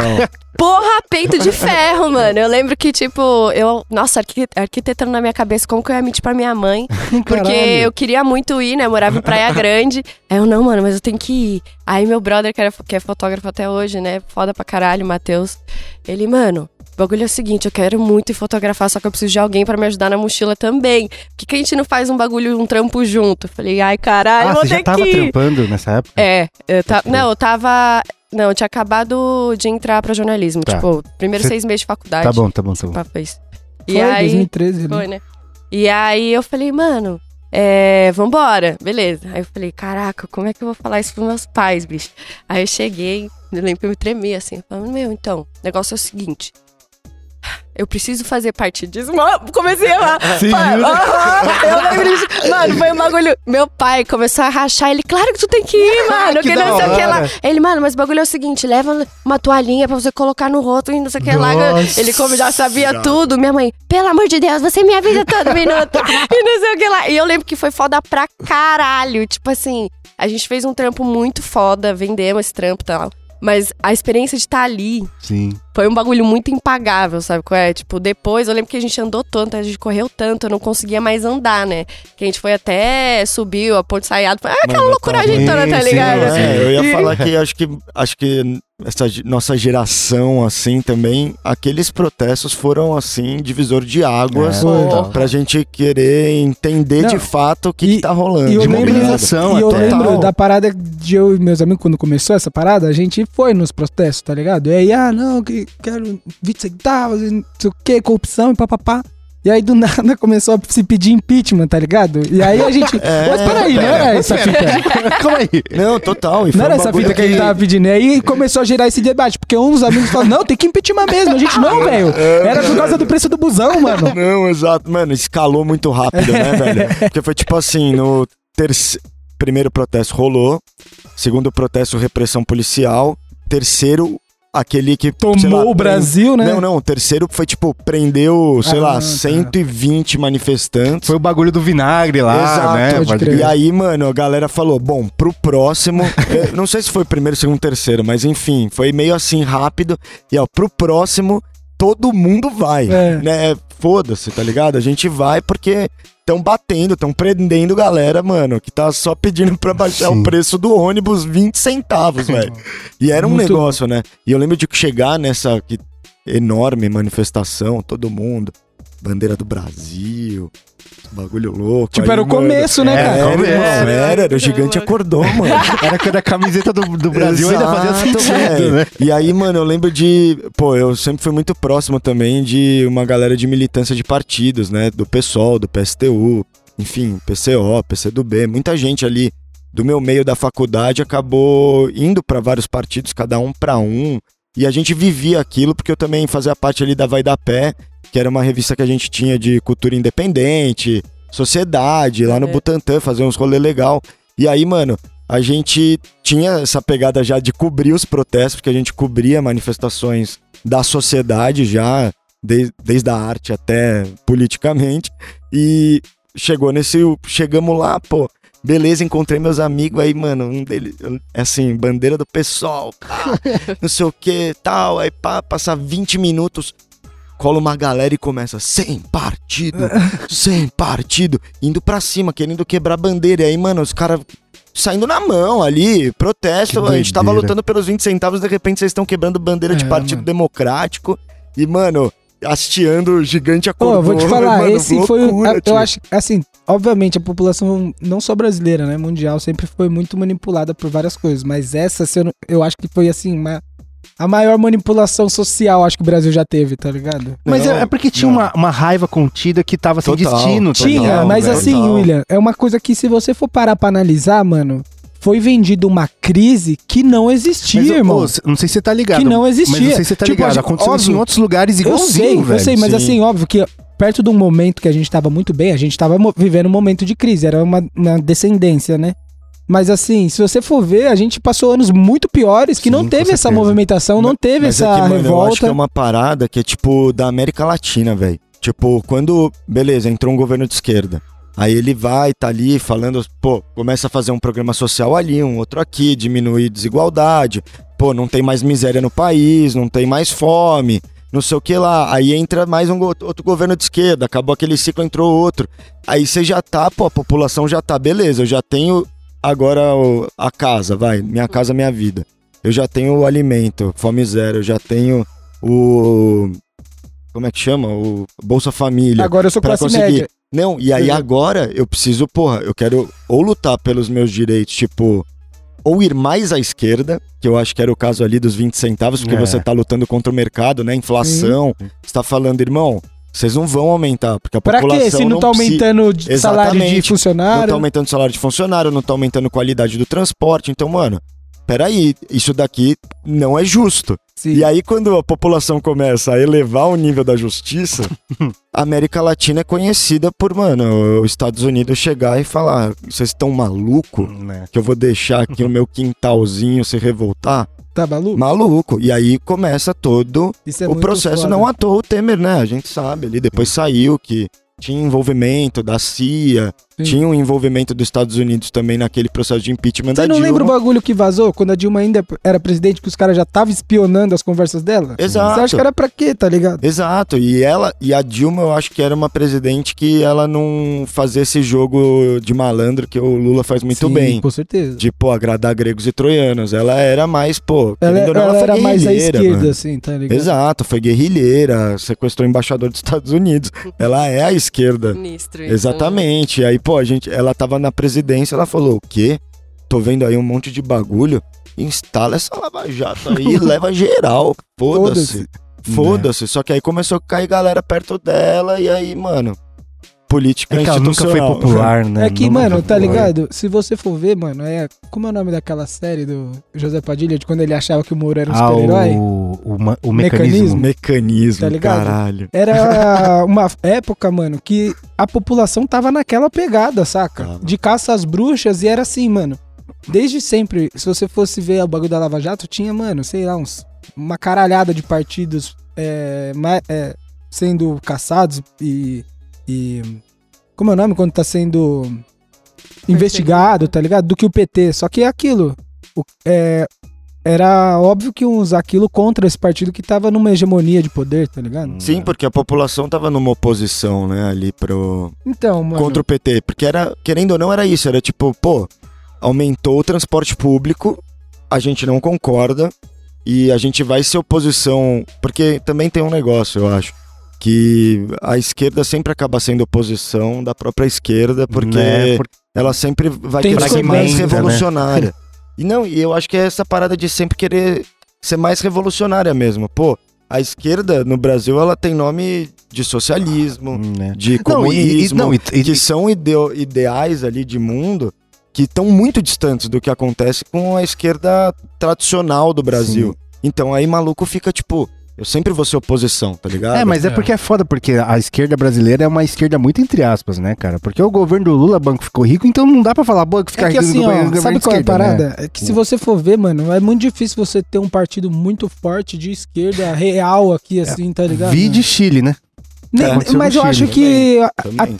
porra, peito de ferro, mano. Eu lembro que, tipo, nossa, arquitetando na minha cabeça como que eu ia mentir pra minha mãe. Porque eu queria muito ir, né? Eu morava em Praia Grande. Aí eu, não, mano, mas eu tenho que ir. Aí meu brother, que é fotógrafo até hoje, né? Foda pra caralho, Matheus. Ele, mano, o bagulho é o seguinte, eu quero muito ir fotografar, só que eu preciso de alguém pra me ajudar na mochila também. Por que a gente não faz um trampo junto? Eu falei, ai, caralho, eu vou ter que ir. Ah, você já tava trampando nessa época? É, Não, eu tinha acabado de entrar pra jornalismo, tá. Tipo, primeiro 6 meses de faculdade. Tá bom. E foi, aí, 2013. Foi, né? E aí eu falei, mano, vambora, beleza. Aí eu falei, caraca, como é que eu vou falar isso pros meus pais, bicho? Aí eu cheguei, eu lembro que eu me tremi, assim, falando, meu, então, o negócio é o seguinte... Eu preciso fazer parte disso. Comecei a... eu lembro disso. Mano, foi um bagulho... Meu pai começou a rachar. Ele, claro que tu tem que ir, mano. Que não sei o que lá. Ele, mano, mas o bagulho é o seguinte. Leva uma toalhinha pra você colocar no rosto e não sei o que lá. Ele, como já sabia tudo. Minha mãe, pelo amor de Deus, você me avisa todo minuto. E não sei o que lá. E eu lembro que foi foda pra caralho. Tipo assim, a gente fez um trampo muito foda. Vendemos esse trampo e tal. Mas a experiência de estar ali, sim, foi um bagulho muito impagável, sabe qual é? Tipo, depois, eu lembro que a gente andou tanto, a gente correu tanto, eu não conseguia mais andar, né? Que a gente foi até, subiu a Ponte Saiado, aquela loucuragem toda, tá ligado? Sim, eu ia falar que acho que essa nossa geração, assim, também, aqueles protestos foram, assim, divisor de águas pra gente querer entender de fato o que tá rolando. E eu lembro da parada de eu e meus amigos, quando começou essa parada, a gente foi nos protestos, tá ligado? E aí, não, que quero 20 centavos, não sei o que, corrupção e papapá. E aí, do nada, começou a se pedir impeachment, tá ligado? E aí a gente... Mas peraí, não era essa fita. Calma aí. Não, total. Não era essa fita que a gente tava pedindo. E aí começou a gerar esse debate, porque um dos amigos falou, não, tem que impeachment mesmo. A gente, não, velho. Era por causa do preço do busão, mano. Não, exato. Mano, escalou muito rápido, né, velho? Porque foi tipo assim, no primeiro protesto rolou, segundo protesto, repressão policial, terceiro... Aquele que... Tomou o Brasil, né? Não, não. O terceiro foi, tipo, prendeu, sei lá, 120 manifestantes. Foi o bagulho do vinagre lá, né? E aí, mano, a galera falou, bom, pro próximo... não sei se foi primeiro, segundo, terceiro, mas enfim, foi meio assim, rápido. E, ó, pro próximo, todo mundo vai, né? Foda-se, tá ligado? A gente vai porque... Estão batendo, estão prendendo galera, mano, que tá só pedindo pra baixar o preço do ônibus 20 centavos, velho. E era um negócio, né? E eu lembro de chegar nessa enorme manifestação, todo mundo, bandeira do Brasil, bagulho louco. Tipo, aí, era o começo, né, cara? Era o gigante acordou, mano. Era quando a camiseta do Brasil ainda fazia sentido, né? E aí, mano, eu lembro de... Pô, eu sempre fui muito próximo também de uma galera de militância de partidos, né? Do PSOL, do PSTU, enfim, PCO, PCdoB. Muita gente ali do meu meio da faculdade acabou indo pra vários partidos, cada um pra um. E a gente vivia aquilo, porque eu também fazia parte ali da Vai Dar Pé, que era uma revista que a gente tinha de cultura independente, sociedade, lá no Butantã, fazer uns rolê legal. E aí, mano, a gente tinha essa pegada já de cobrir os protestos, porque a gente cobria manifestações da sociedade já, desde a arte até politicamente. E chegamos lá, pô. Beleza, encontrei meus amigos aí, mano, um deles, assim, bandeira do PSOL, pá, não sei o que, tal, aí pá, passar 20 minutos, cola uma galera e começa, sem partido, indo pra cima, querendo quebrar bandeira, e aí, mano, os caras saindo na mão ali, protesto, a gente tava lutando pelos 20 centavos, de repente vocês estão quebrando bandeira de partido democrático, e, mano... hasteando o gigante acordou. Pô, eu vou te falar, mano, esse loucura, foi... Eu acho, assim, obviamente a população, não só brasileira, né, mundial, sempre foi muito manipulada por várias coisas, mas essa, eu acho que foi, assim, a maior manipulação social, acho que o Brasil já teve, tá ligado? Não, mas é porque tinha uma raiva contida que tava sem destino. Tinha, mas velho, assim, William, é uma coisa que se você for parar pra analisar, mano... Foi vendida uma crise que não existia, mas, irmão. Não sei se você tá ligado. Que não existia. Mas não sei se você tá ligado. Aconteceu óbvio, em outros lugares igualzinho, velho. Eu sei, mas assim, óbvio que perto de um momento que a gente tava muito bem, a gente tava vivendo um momento de crise, era uma descendência, né? Mas assim, se você for ver, a gente passou anos muito piores que não teve essa movimentação, não teve essa revolta. Mano, eu acho que é uma parada que é tipo da América Latina, velho. Tipo, quando, beleza, entrou um governo de esquerda. Aí ele vai, tá ali falando, pô, começa a fazer um programa social ali, um outro aqui, diminuir desigualdade, pô, não tem mais miséria no país, não tem mais fome, não sei o que lá. Aí entra mais outro governo de esquerda, acabou aquele ciclo, entrou outro. Aí você já tá, pô, a população já tá, beleza, eu já tenho agora a casa, vai, minha casa, minha vida. Eu já tenho o alimento, fome zero, eu já tenho o... Como é que chama? O Bolsa Família. Agora eu sou classe média. Não, e aí agora eu preciso, porra, eu quero ou lutar pelos meus direitos, tipo, ou ir mais à esquerda, que eu acho que era o caso ali dos 20 centavos, porque você tá lutando contra o mercado, né, inflação, você tá falando, irmão, vocês não vão aumentar, porque a população não... Pra quê? Se não tá aumentando salário de funcionário? Não tá aumentando salário de funcionário, não tá aumentando qualidade do transporte, então, mano... Peraí, isso daqui não é justo. Sim. E aí quando a população começa a elevar o nível da justiça, a América Latina é conhecida por, mano, os Estados Unidos chegar e falar, vocês estão maluco que eu vou deixar aqui o meu quintalzinho se revoltar? Tá maluco? Maluco. E aí começa todo o processo. Não à toa o Temer, né? A gente sabe ali, depois saiu que... Tinha envolvimento da CIA, tinha um envolvimento dos Estados Unidos também naquele processo de impeachment da Dilma. Você não lembra o bagulho que vazou quando a Dilma ainda era presidente, que os caras já estavam espionando as conversas dela? Exato. Você acha que era pra quê, tá ligado? Exato. E a Dilma, eu acho que era uma presidente que ela não fazia esse jogo de malandro que o Lula faz muito bem. Com certeza. De, pô, agradar gregos e troianos. Ela era mais, pô... Ela era mais à esquerda, mano. Assim, tá ligado? Exato. Foi guerrilheira, sequestrou o embaixador dos Estados Unidos. Ela é a esquerda. Ministro, então. Exatamente. Aí, pô, ela tava na presidência, ela falou, o quê? Tô vendo aí um monte de bagulho, instala essa lava-jato aí, leva geral, foda-se. foda-se, só que aí começou a cair galera perto dela e aí, mano, política institucional. Nunca foi popular, né? É que, nunca mano, tá ligado? Se você for ver, mano, é... Como é o nome daquela série do José Padilha, de quando ele achava que o Moro era um super-herói? O Mecanismo. Mecanismo, tá ligado? Caralho. Era uma época, mano, que a população tava naquela pegada, saca? Ah, de caça às bruxas e era assim, mano. Desde sempre, se você fosse ver o bagulho da Lava Jato, tinha, mano, sei lá, uma caralhada de partidos sendo caçados e como é o nome? Quando tá sendo investigado, tá ligado? Do que o PT. Só que é aquilo. Era óbvio que uns aquilo contra esse partido que tava numa hegemonia de poder, tá ligado? Sim, porque a população tava numa oposição, né? Ali pro... Então, mano... Contra o PT. Porque era, querendo ou não, era isso. Era tipo, pô, aumentou o transporte público, a gente não concorda e a gente vai ser oposição. Porque também tem um negócio, eu acho, que a esquerda sempre acaba sendo oposição da própria esquerda, porque ela sempre vai querer ser mais revolucionária. Né? E eu acho que é essa parada de sempre querer ser mais revolucionária mesmo. Pô, a esquerda no Brasil, ela tem nome de socialismo, de comunismo, que são ideais ali de mundo que estão muito distantes do que acontece com a esquerda tradicional do Brasil. Sim. Então aí maluco fica tipo... Eu sempre vou ser oposição, tá ligado? Mas é porque é foda, porque a esquerda brasileira é uma esquerda muito entre aspas, né, cara? Porque o governo do Lula, banco ficou rico, então não dá pra falar banco ficar rico. Assim, ó, sabe qual é a parada? Né? É que se você for ver, mano, é muito difícil você ter um partido muito forte de esquerda real aqui, assim, tá ligado? Vi de Chile, né? Mas eu acho que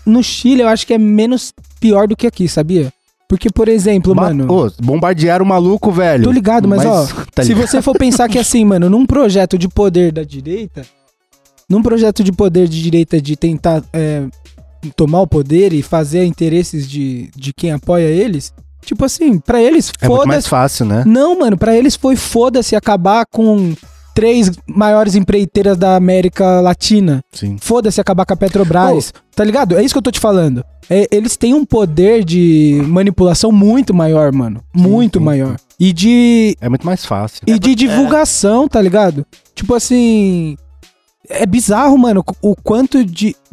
no Chile eu acho que é menos pior do que aqui, sabia? Porque, por exemplo, mano... bombardearam o maluco, velho. Tô ligado, mas ó... Tá ligado. Se você for pensar que assim, mano, num projeto de poder da direita... Num projeto de poder de direita de tentar tomar o poder e fazer interesses de quem apoia eles... Tipo assim, pra eles, foda-se... É muito mais fácil, né? Não, mano, pra eles foi foda-se acabar com... 3 maiores empreiteiras da América Latina. Sim. Foda-se acabar com a Petrobras. Tá ligado? É isso que eu tô te falando. Eles têm um poder de manipulação muito maior, mano. Muito maior. E de... É muito mais fácil. E de divulgação, tá ligado? Tipo assim... É bizarro, mano, o quanto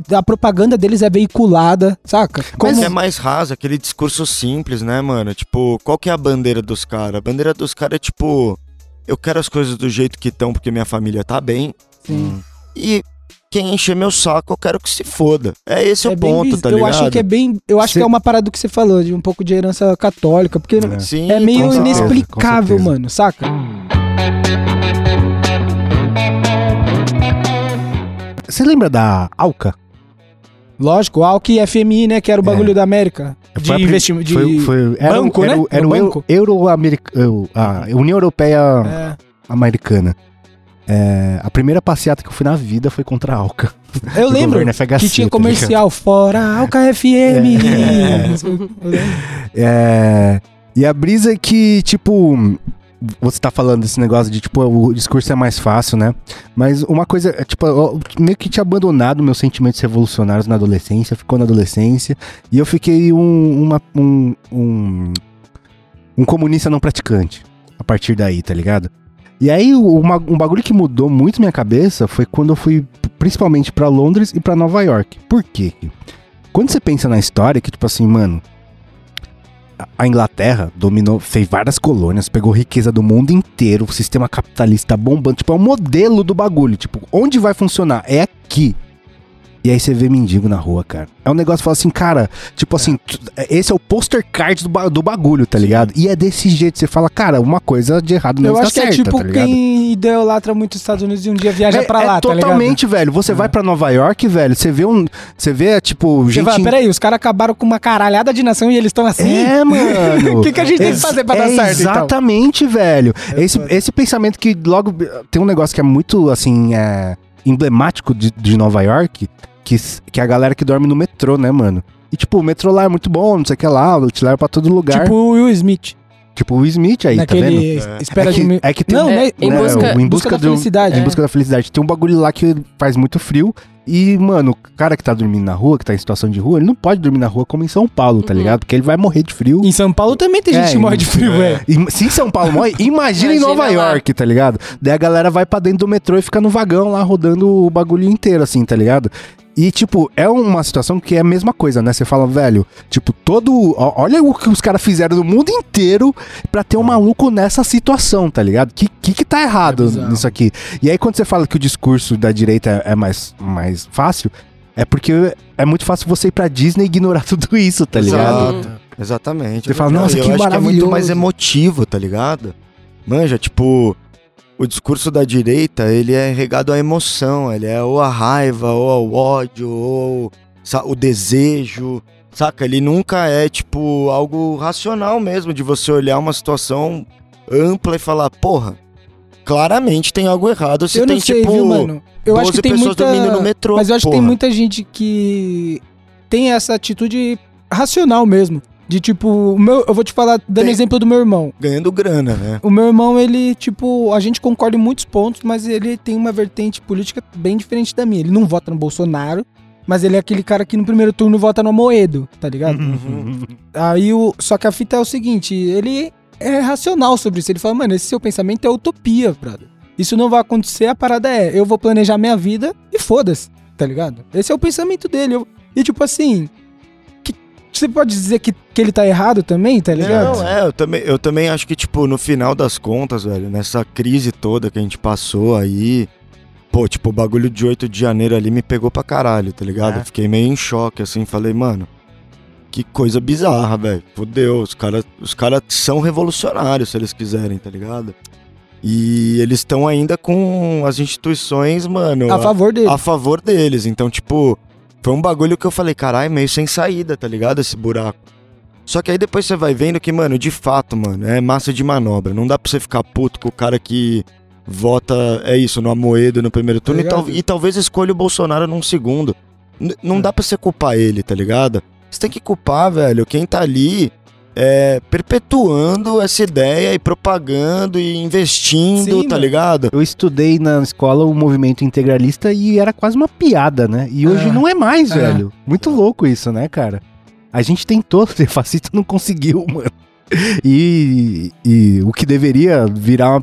da propaganda deles é veiculada, saca? Como... Mas é mais raso, aquele discurso simples, né, mano? Tipo, qual que é a bandeira dos caras? A bandeira dos caras é tipo... Eu quero as coisas do jeito que estão, porque minha família tá bem. Sim. E quem encher meu saco, eu quero que se foda. Esse é o ponto, tá ligado? Eu acho que é uma parada que você falou, de um pouco de herança católica, porque sim, é meio inexplicável, mano, saca? Você lembra da Alca? Lógico, Alca e FMI, né? Que era o bagulho da América. De investimento. Banco, né? Era o União Europeia Americana. A primeira passeata que eu fui na vida foi contra a Alca. Eu lembro que tinha comercial fora Alca FM. E a brisa é que, tipo... Você tá falando desse negócio de, tipo, o discurso é mais fácil, né? Mas uma coisa, tipo, eu meio que tinha abandonado meus sentimentos revolucionários na adolescência, ficou na adolescência, e eu fiquei um comunista não praticante, a partir daí, tá ligado? E aí, um bagulho que mudou muito minha cabeça foi quando eu fui, principalmente, pra Londres e pra Nova York. Por quê? Quando você pensa na história, que, tipo assim, mano... A Inglaterra dominou, fez várias colônias, pegou riqueza do mundo inteiro, o sistema capitalista bombando, tipo, é o modelo do bagulho, tipo, onde vai funcionar? É aqui. E aí você vê mendigo na rua, cara. É um negócio que fala assim, cara, tipo assim, esse é o poster card do bagulho, tá ligado? E é desse jeito, você fala, cara, uma coisa de errado não está certa, tá ligado? Eu acho que é tipo quem idolatra muito os Estados Unidos e um dia viaja pra lá, tá ligado? Totalmente, velho. Você vai pra Nova York, velho, você vê, tipo, gente... Você fala, peraí, os caras acabaram com uma caralhada de nação e eles estão assim? Mano. O que a gente tem que fazer pra dar certo, então? Exatamente, velho. Esse pensamento que logo... Tem um negócio que é muito, assim, emblemático de Nova York... Que é a galera que dorme no metrô, né, mano? E, tipo, o metrô lá é muito bom, não sei o que lá, te leva pra todo lugar. Tipo o Will Smith. Tipo o Will Smith aí, naquele, tá vendo? Em busca da felicidade. Em busca da felicidade. Tem um bagulho lá que faz muito frio E, mano, o cara que tá dormindo na rua, que tá em situação de rua, ele não pode dormir na rua como em São Paulo, tá ligado? Porque ele vai morrer de frio. Em São Paulo também tem gente que morre de frio, velho. Se em São Paulo morre, imagina em Nova York, tá ligado? Daí a galera vai pra dentro do metrô e fica no vagão lá, rodando o bagulho inteiro, assim, tá ligado? E, tipo, é uma situação que é a mesma coisa, né? Você fala, velho, tipo, todo... Olha o que os caras fizeram no mundo inteiro pra ter um maluco nessa situação, tá ligado? Que tá errado nisso aqui? E aí, quando você fala que o discurso da direita é mais fácil, é porque é muito fácil você ir pra Disney e ignorar tudo isso, tá ligado? Exato. Exatamente. Você fala, nossa, que maravilhoso. Eu acho que é muito mais emotivo, tá ligado? Manja, tipo... O discurso da direita, ele é regado à emoção, ele é ou à raiva, ou ao ódio, ou o desejo, saca? Ele nunca é, tipo, algo racional mesmo, de você olhar uma situação ampla e falar, porra, claramente tem algo errado, se eu tem, não sei, tipo, viu, mano? Eu 12 acho que tem pessoas dormindo no metrô, mas eu acho que tem muita gente que tem essa atitude racional mesmo. De tipo, eu vou te falar, dando exemplo do meu irmão. Ganhando grana, né? O meu irmão, ele, tipo, a gente concorda em muitos pontos, mas ele tem uma vertente política bem diferente da minha. Ele não vota no Bolsonaro, mas ele é aquele cara que no primeiro turno vota no Amoedo, tá ligado? Aí, só que a fita é o seguinte, ele é racional sobre isso. Ele fala, mano, esse seu pensamento é utopia, brother. Isso não vai acontecer, a parada é, eu vou planejar minha vida e foda-se, tá ligado? Esse é o pensamento dele. E tipo assim... Você pode dizer que ele tá errado também, tá ligado? Não, eu também acho que, tipo, no final das contas, velho, nessa crise toda que a gente passou aí, pô, tipo, o bagulho de 8 de janeiro ali me pegou pra caralho, tá ligado? É. Fiquei meio em choque, assim, falei, mano, que coisa bizarra, velho, fodeu, os caras são revolucionários se eles quiserem, tá ligado? E eles estão ainda com as instituições, mano... A favor deles, então, tipo... Foi um bagulho que eu falei, caralho, meio sem saída, tá ligado? Esse buraco. Só que aí depois você vai vendo que, mano, de fato, mano, é massa de manobra. Não dá pra você ficar puto com o cara que vota, é isso, no Amoedo, no primeiro turno. Tá e talvez escolha o Bolsonaro num segundo. Não dá pra você culpar ele, tá ligado? Você tem que culpar, velho, quem tá ali perpetuando essa ideia e propagando e investindo, sim, tá ligado? Eu estudei na escola o movimento integralista e era quase uma piada, né? E hoje não é mais, velho. Muito louco isso, né, cara? A gente tentou ser fascista, não conseguiu, mano. E o que deveria virar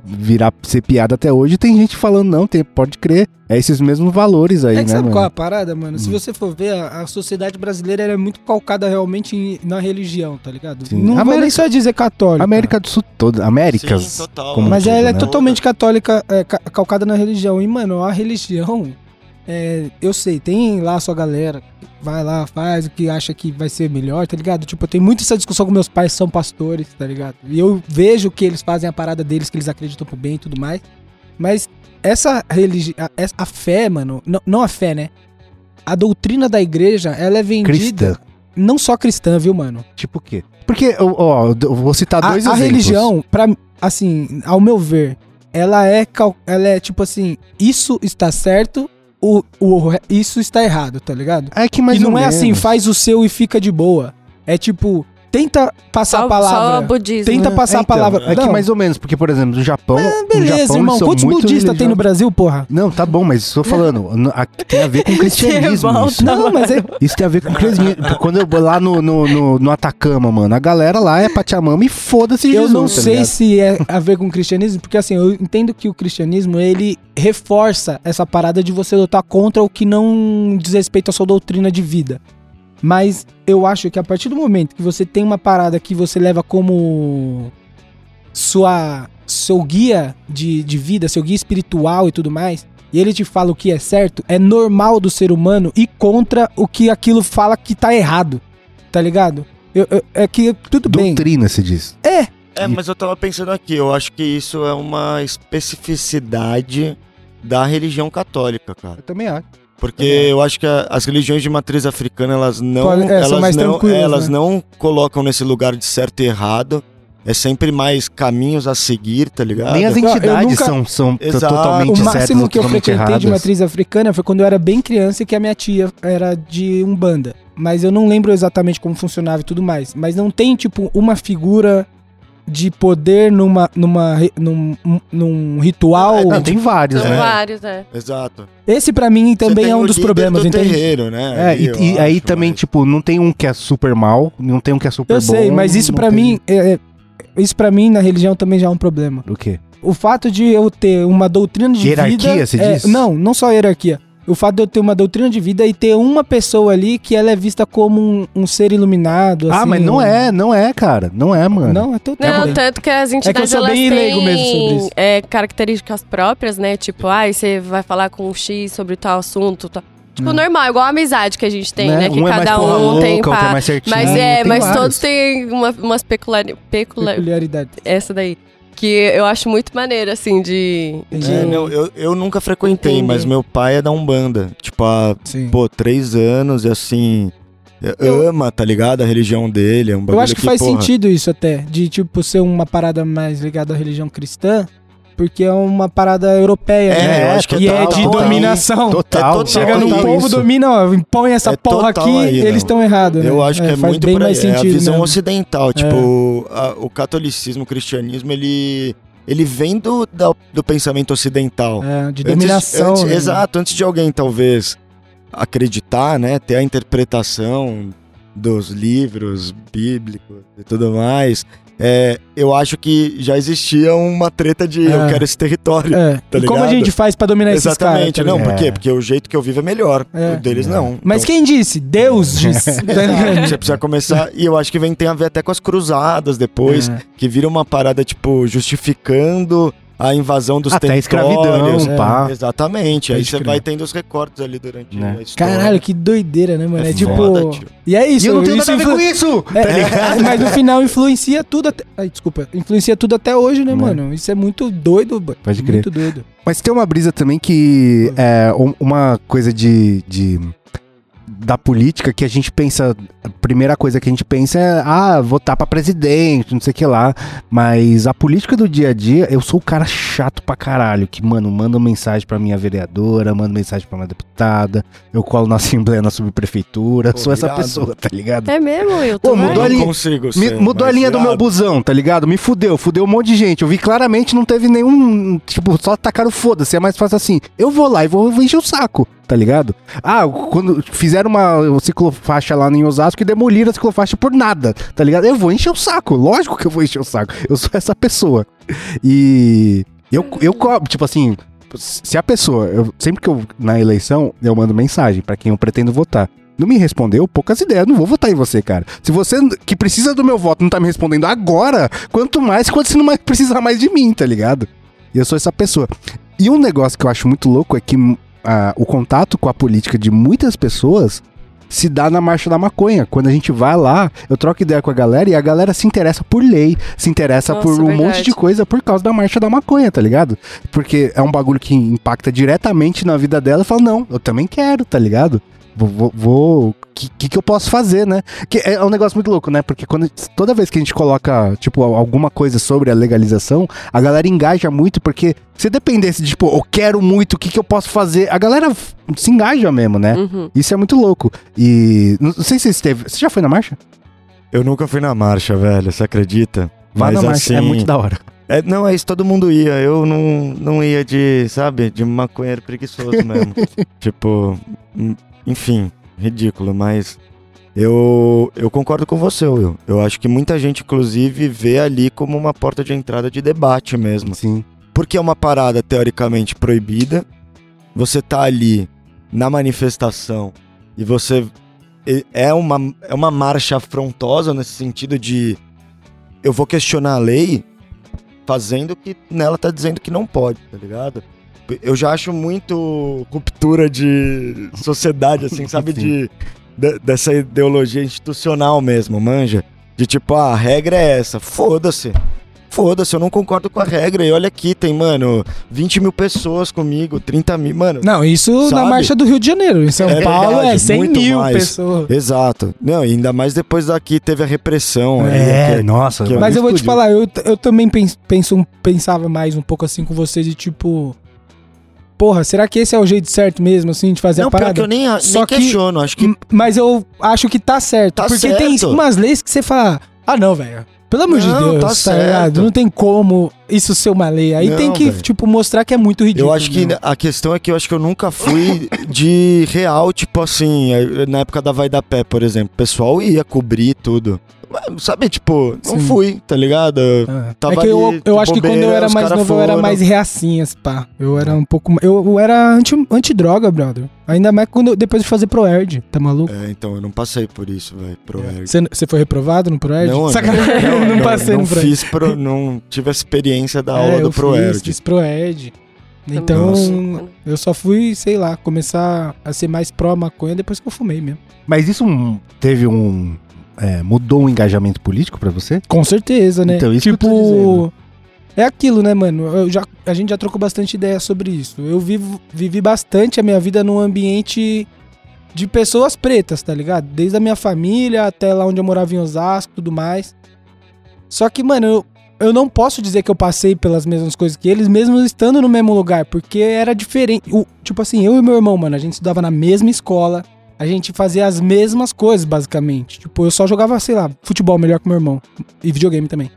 ser piada até hoje, tem gente falando, não, pode crer, é esses mesmos valores aí, né, sabe, mano? Qual a parada, mano? Se você for ver, a sociedade brasileira era muito calcada realmente na religião, tá ligado? Sim. Não vou nem só dizer católica. América do Sul toda, Américas. Sim, total. Mas ela é totalmente católica, calcada na religião. E, mano, a religião, eu sei, tem lá a sua galera... Vai lá, faz o que acha que vai ser melhor, tá ligado? Tipo, eu tenho muito essa discussão com meus pais, são pastores, tá ligado? E eu vejo que eles fazem a parada deles, que eles acreditam pro bem e tudo mais. Mas essa religião, a fé, mano... Não a fé, né? A doutrina da igreja, ela é vendida... Cristã. Não só cristã, viu, mano? Tipo o quê? Porque, ó, eu vou citar dois exemplos. A religião, assim, ao meu ver, ela é tipo assim... Isso está certo... isso está errado, tá ligado? É que mais e não ou é menos. Assim, faz o seu e fica de boa. É tipo, tenta passar a palavra. Só budismo. Tenta passar a palavra. É que mais ou menos, porque, por exemplo, no Japão... Ah, beleza, no Japão, irmão. Quantos budistas tem no Brasil, porra? Não, tá bom, mas estou falando. Tem a ver com cristianismo. Isso. Não, mas isso tem a ver com cristianismo. Quando eu vou lá no Atacama, mano, a galera lá é Pachamama e foda-se Jesus. Eu não sei se é a ver com cristianismo, porque assim, eu entendo que o cristianismo, ele... reforça essa parada de você lutar contra o que não diz respeito à sua doutrina de vida. Mas eu acho que a partir do momento que você tem uma parada que você leva como seu guia de vida, seu guia espiritual e tudo mais, e ele te fala o que é certo, é normal do ser humano ir contra o que aquilo fala que tá errado, tá ligado? É que tudo bem. Doutrina se diz. Mas eu tava pensando aqui, eu acho que isso é uma especificidade da religião católica, cara. Eu também acho. Porque eu acho que as religiões de matriz africana, elas não... são mais tranquilas, elas não colocam nesse lugar de certo e errado. É sempre mais caminhos a seguir, tá ligado? Nem as entidades são totalmente certas. O máximo que eu frequentei de matriz africana foi quando eu era bem criança e que a minha tia era de Umbanda. Mas eu não lembro exatamente como funcionava e tudo mais. Mas não tem, tipo, uma figura... de poder num ritual... Não, tem vários, né? Tem vários, é. Exato. Esse pra mim também é um dos problemas, entende? Terreiro, né? É, e aí também, tipo, não tem um que é super mal, não tem um que é super bom. Eu sei, mas isso pra mim... Isso pra mim, na religião, também já é um problema. O quê? O fato de eu ter uma doutrina de vida... Hierarquia, você diz? Não só hierarquia. O fato de eu ter uma doutrina de vida e ter uma pessoa ali que ela é vista como um ser iluminado, assim... Ah, mas não é, cara. Não é, mano. Não, é tudo. Não, tanto que as entidades, elas têm características próprias, né? Tipo, você vai falar com o X sobre tal assunto, tal... Tipo, normal, igual a amizade que a gente tem, né? Que cada um tem... Mas todos têm umas peculiaridades. Essa daí. Que eu acho muito maneiro, assim, de... Eu nunca frequentei, mas meu pai é da Umbanda. Tipo, há, 3 anos, e assim... Ama, tá ligado? A religião dele. É um bagulho. Eu acho que faz sentido isso até. De, tipo, ser uma parada mais ligada à religião cristã. Porque é uma parada europeia, né? Eu acho que e é de dominação. Total. Chega no povo, domina, ó, impõe essa porra aqui, aí, eles estão errados. Eu acho que é muito bem mais sentido. É a visão ocidental, tipo, o catolicismo, o cristianismo, ele vem do pensamento ocidental. É, de dominação. Exato, antes de alguém talvez acreditar, né, ter a interpretação dos livros bíblicos e tudo mais... eu acho que já existia uma treta de eu quero esse território, tá ligado? E como a gente faz pra dominar esses caras? Exatamente, não, por quê? Porque o jeito que eu vivo é melhor, o deles não. Mas então... quem disse? Deus disse. Você precisa começar, e eu acho que tem a ver até com as cruzadas depois, que vira uma parada, tipo, justificando a invasão dos territórios. Até escravidão, pá. Exatamente, aí você vai tendo os recortes ali durante a história. Caralho, que doideira, né, mano? É tipo... Foda, tio. E é isso. E eu não tenho nada a ver com isso! Tá ligado? Mas no final influencia tudo até... Ai, desculpa. Influencia tudo até hoje, né, mano? Isso é muito doido, mano. Pode crer. Muito doido. Mas tem uma brisa também que é uma coisa da política que a gente pensa... A primeira coisa que a gente pensa é votar pra presidente, não sei o que lá. Mas a política do dia a dia, eu sou o cara chato pra caralho, que, mano, manda mensagem pra minha vereadora, manda mensagem pra minha deputada, eu colo na assembleia, na subprefeitura, sou essa pessoa, tá ligado? É mesmo, eu tô mudou a linha do meu busão, tá ligado? Me fudeu um monte de gente, eu vi claramente não teve nenhum, tipo, só tacaram foda-se, é mais fácil assim, eu vou lá e vou encher o saco, tá ligado? Quando fizeram uma ciclofaixa lá em Osasco, que demoliram a ciclofaixa por nada, tá ligado? Eu vou encher o saco, lógico que eu vou encher o saco. Eu sou essa pessoa. E eu cobro, tipo assim, se a pessoa, sempre que eu, na eleição, eu mando mensagem pra quem eu pretendo votar. Não me respondeu, poucas ideias, não vou votar em você, cara. Se você, que precisa do meu voto, não tá me respondendo agora, quanto mais quando você não vai precisar mais de mim, tá ligado? E eu sou essa pessoa. E um negócio que eu acho muito louco é que o contato com a política de muitas pessoas se dá na Marcha da Maconha. Quando a gente vai lá, eu troco ideia com a galera e a galera se interessa por lei, se interessa por um monte de coisa por causa da Marcha da Maconha, tá ligado? Porque é um bagulho que impacta diretamente na vida dela e fala, não, eu também quero, tá ligado? Que eu posso fazer, né? Que é um negócio muito louco, né? Porque toda vez que a gente coloca, tipo, alguma coisa sobre a legalização, a galera engaja muito, porque se dependesse de, tipo, eu quero muito, o que eu posso fazer? A galera se engaja mesmo, né? Uhum. Isso é muito louco. E não sei se você já foi na marcha? Eu nunca fui na marcha, velho, você acredita? Mas na marcha, assim... é muito da hora. Não, é isso, todo mundo ia. Eu não ia de maconheiro preguiçoso mesmo. Tipo... Enfim, ridículo, mas eu concordo com você, Will. Eu acho que muita gente, inclusive, vê ali como uma porta de entrada de debate mesmo. Sim. Porque é uma parada teoricamente proibida, você tá ali na manifestação e você... É uma marcha afrontosa nesse sentido de eu vou questionar a lei fazendo o que nela tá dizendo que não pode, tá ligado? Eu já acho muito ruptura de sociedade, assim, sabe? Dessa ideologia institucional mesmo, manja? De tipo, a regra é essa, foda-se. Foda-se, eu não concordo com a regra. E olha aqui, tem, mano, 20 mil pessoas comigo, 30 mil, mano. Não, isso sabe? Na marcha do Rio de Janeiro. Em São Paulo verdade, 100 mil mais. Pessoas. Exato. Não, ainda mais depois daqui teve a repressão. Nossa. Mas eu vou te falar, eu também pensava mais um pouco assim com vocês de tipo... Porra, será que esse é o jeito certo mesmo, assim, de fazer a parada? Não, pior que eu nem questiono, acho que... Mas eu acho que tá certo. Porque tem umas leis que você fala... Ah, não, velho. Pelo amor de Deus, tá certo. Não tem como isso ser uma lei. Aí tem que, tipo, mostrar que é muito ridículo. Eu acho que a questão é que eu acho que eu nunca fui de real, tipo assim, na época da Vai da Pé, por exemplo. O pessoal ia cobrir tudo. Sabe, tipo, não fui, tá ligado? Tava é que eu acho que quando eu era mais novo, eu era mais reacinha, pá. Eu era um pouco... Eu era anti-droga, brother. Ainda mais quando depois de fazer ProErd, tá maluco? É, então, eu não passei por isso, velho, ProErd. Você foi reprovado no ProErd? Não, não passei no ProErd. Não tive a experiência da aula do ProErd. Fiz ProErd. Então, eu só fui, sei lá, começar a ser mais pró-maconha depois que eu fumei mesmo. Mas isso teve um... mudou o engajamento político pra você? Com certeza, né? Então, isso tipo, que eu tô dizendo. É aquilo, né, mano? A gente já trocou bastante ideia sobre isso. Eu vivi bastante a minha vida num ambiente de pessoas pretas, tá ligado? Desde a minha família até lá onde eu morava em Osasco e tudo mais. Só que, mano, eu não posso dizer que eu passei pelas mesmas coisas que eles, mesmo estando no mesmo lugar, porque era diferente. Tipo assim, eu e meu irmão, mano, a gente estudava na mesma escola. A gente fazia as mesmas coisas, basicamente. Tipo, eu só jogava, sei lá, futebol melhor que meu irmão. E videogame também.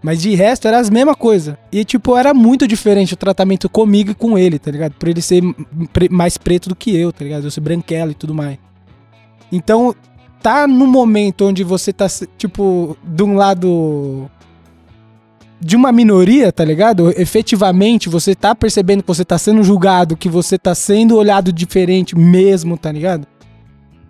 Mas de resto, era as mesmas coisas. E, tipo, era muito diferente o tratamento comigo e com ele, tá ligado? Por ele ser mais preto do que eu, tá ligado? Eu ser branquelo e tudo mais. Então, tá no momento onde você tá, tipo, de um lado... de uma minoria, tá ligado? Efetivamente, você tá percebendo que você tá sendo julgado, que você tá sendo olhado diferente mesmo, tá ligado?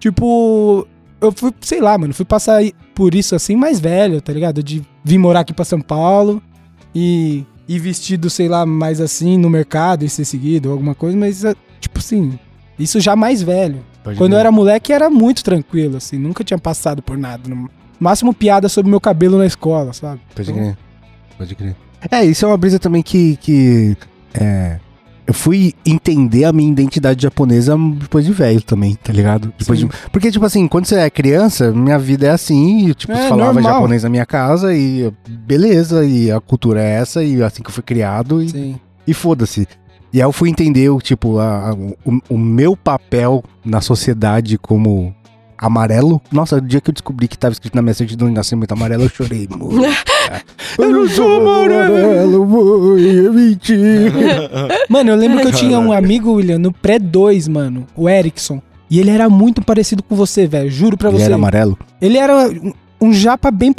Tipo, eu fui, sei lá, mano, fui passar por isso assim mais velho, tá ligado? De vir morar aqui pra São Paulo e ir vestido, sei lá, mais assim no mercado e ser seguido, alguma coisa, mas, tipo assim, isso já mais velho. Pode Quando eu era moleque era muito tranquilo, assim, nunca tinha passado por nada. No máximo piada sobre meu cabelo na escola, sabe? Pode crer. É, isso é uma brisa também que eu fui entender a minha identidade japonesa depois de velho também, tá ligado? Porque, tipo assim, quando você é criança, minha vida é assim, eu, tipo, falava normal. Japonês na minha casa e beleza, e a cultura é essa, e assim que eu fui criado, e foda-se. E aí eu fui entender, tipo, o meu papel na sociedade como amarelo. Nossa, o dia que eu descobri que tava escrito na minha certidão de nascimento amarelo, eu chorei, mano. Eu não sou amarelo, mãe, é mentira. Mano, eu lembro que eu tinha um amigo, William, no pré-2, mano, o Erickson. E ele era muito parecido com você, velho, juro pra você. Ele era amarelo? Ele era um japa bem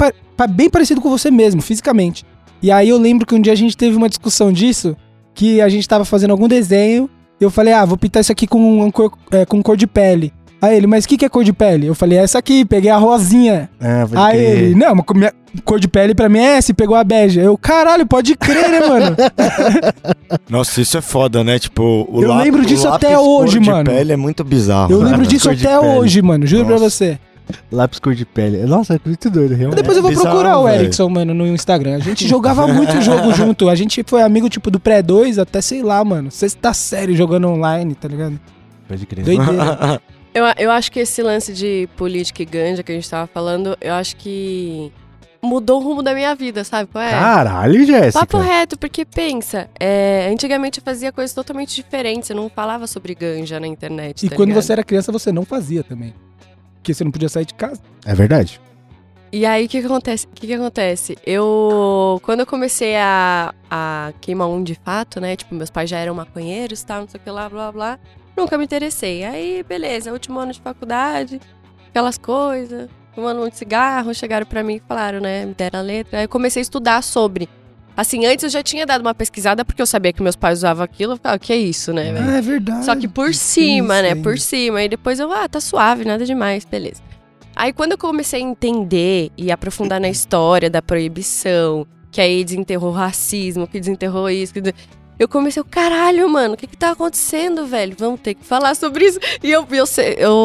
parecido com você mesmo, fisicamente. E aí eu lembro que um dia a gente teve uma discussão disso, que a gente tava fazendo algum desenho, e eu falei, vou pintar isso aqui com cor de pele. Aí ele, mas o que é cor de pele? Eu falei, essa aqui, peguei a rosinha. Aí ele, não, minha cor de pele pra mim é essa, pegou a bege. Eu, caralho, pode crer, né, mano? Nossa, isso é foda, né? Tipo, eu lembro disso até hoje, mano. Cor de pele é muito bizarro. Eu lembro disso até hoje, mano, juro pra você. Lápis cor de pele. Nossa, é muito doido, realmente. Depois eu vou procurar o Erickson, mano, no Instagram. A gente jogava muito jogo junto. A gente foi amigo, tipo, do pré-2 até, sei lá, mano, sexta série jogando online, tá ligado? Pode crer. Doideira. Eu acho que esse lance de política e ganja que a gente tava falando, eu acho que mudou o rumo da minha vida, sabe? É? Caralho, Jéssica! Papo reto, porque pensa, antigamente eu fazia coisas totalmente diferentes, eu não falava sobre ganja na internet. E tá quando ligado? Você era criança, você não fazia também, porque você não podia sair de casa. É verdade. E aí, o que acontece? Quando eu comecei a queimar um de fato, né? Tipo, meus pais já eram maconheiros e tal, não sei o que lá, blá, blá. Nunca me interessei. Aí, beleza, último ano de faculdade, aquelas coisas, fumando um cigarro, chegaram pra mim e falaram, né, me deram a letra. Aí eu comecei a estudar sobre. Assim, antes eu já tinha dado uma pesquisada, porque eu sabia que meus pais usavam aquilo, eu falava, o que é isso, né? Velho? É verdade. Só que por cima, né, por cima. E depois eu, tá suave, nada demais, beleza. Aí quando eu comecei a entender e aprofundar na história da proibição, que aí desenterrou o racismo, que desenterrou isso, que... Eu comecei, caralho, mano, o que tá acontecendo, velho? Vamos ter que falar sobre isso. E eu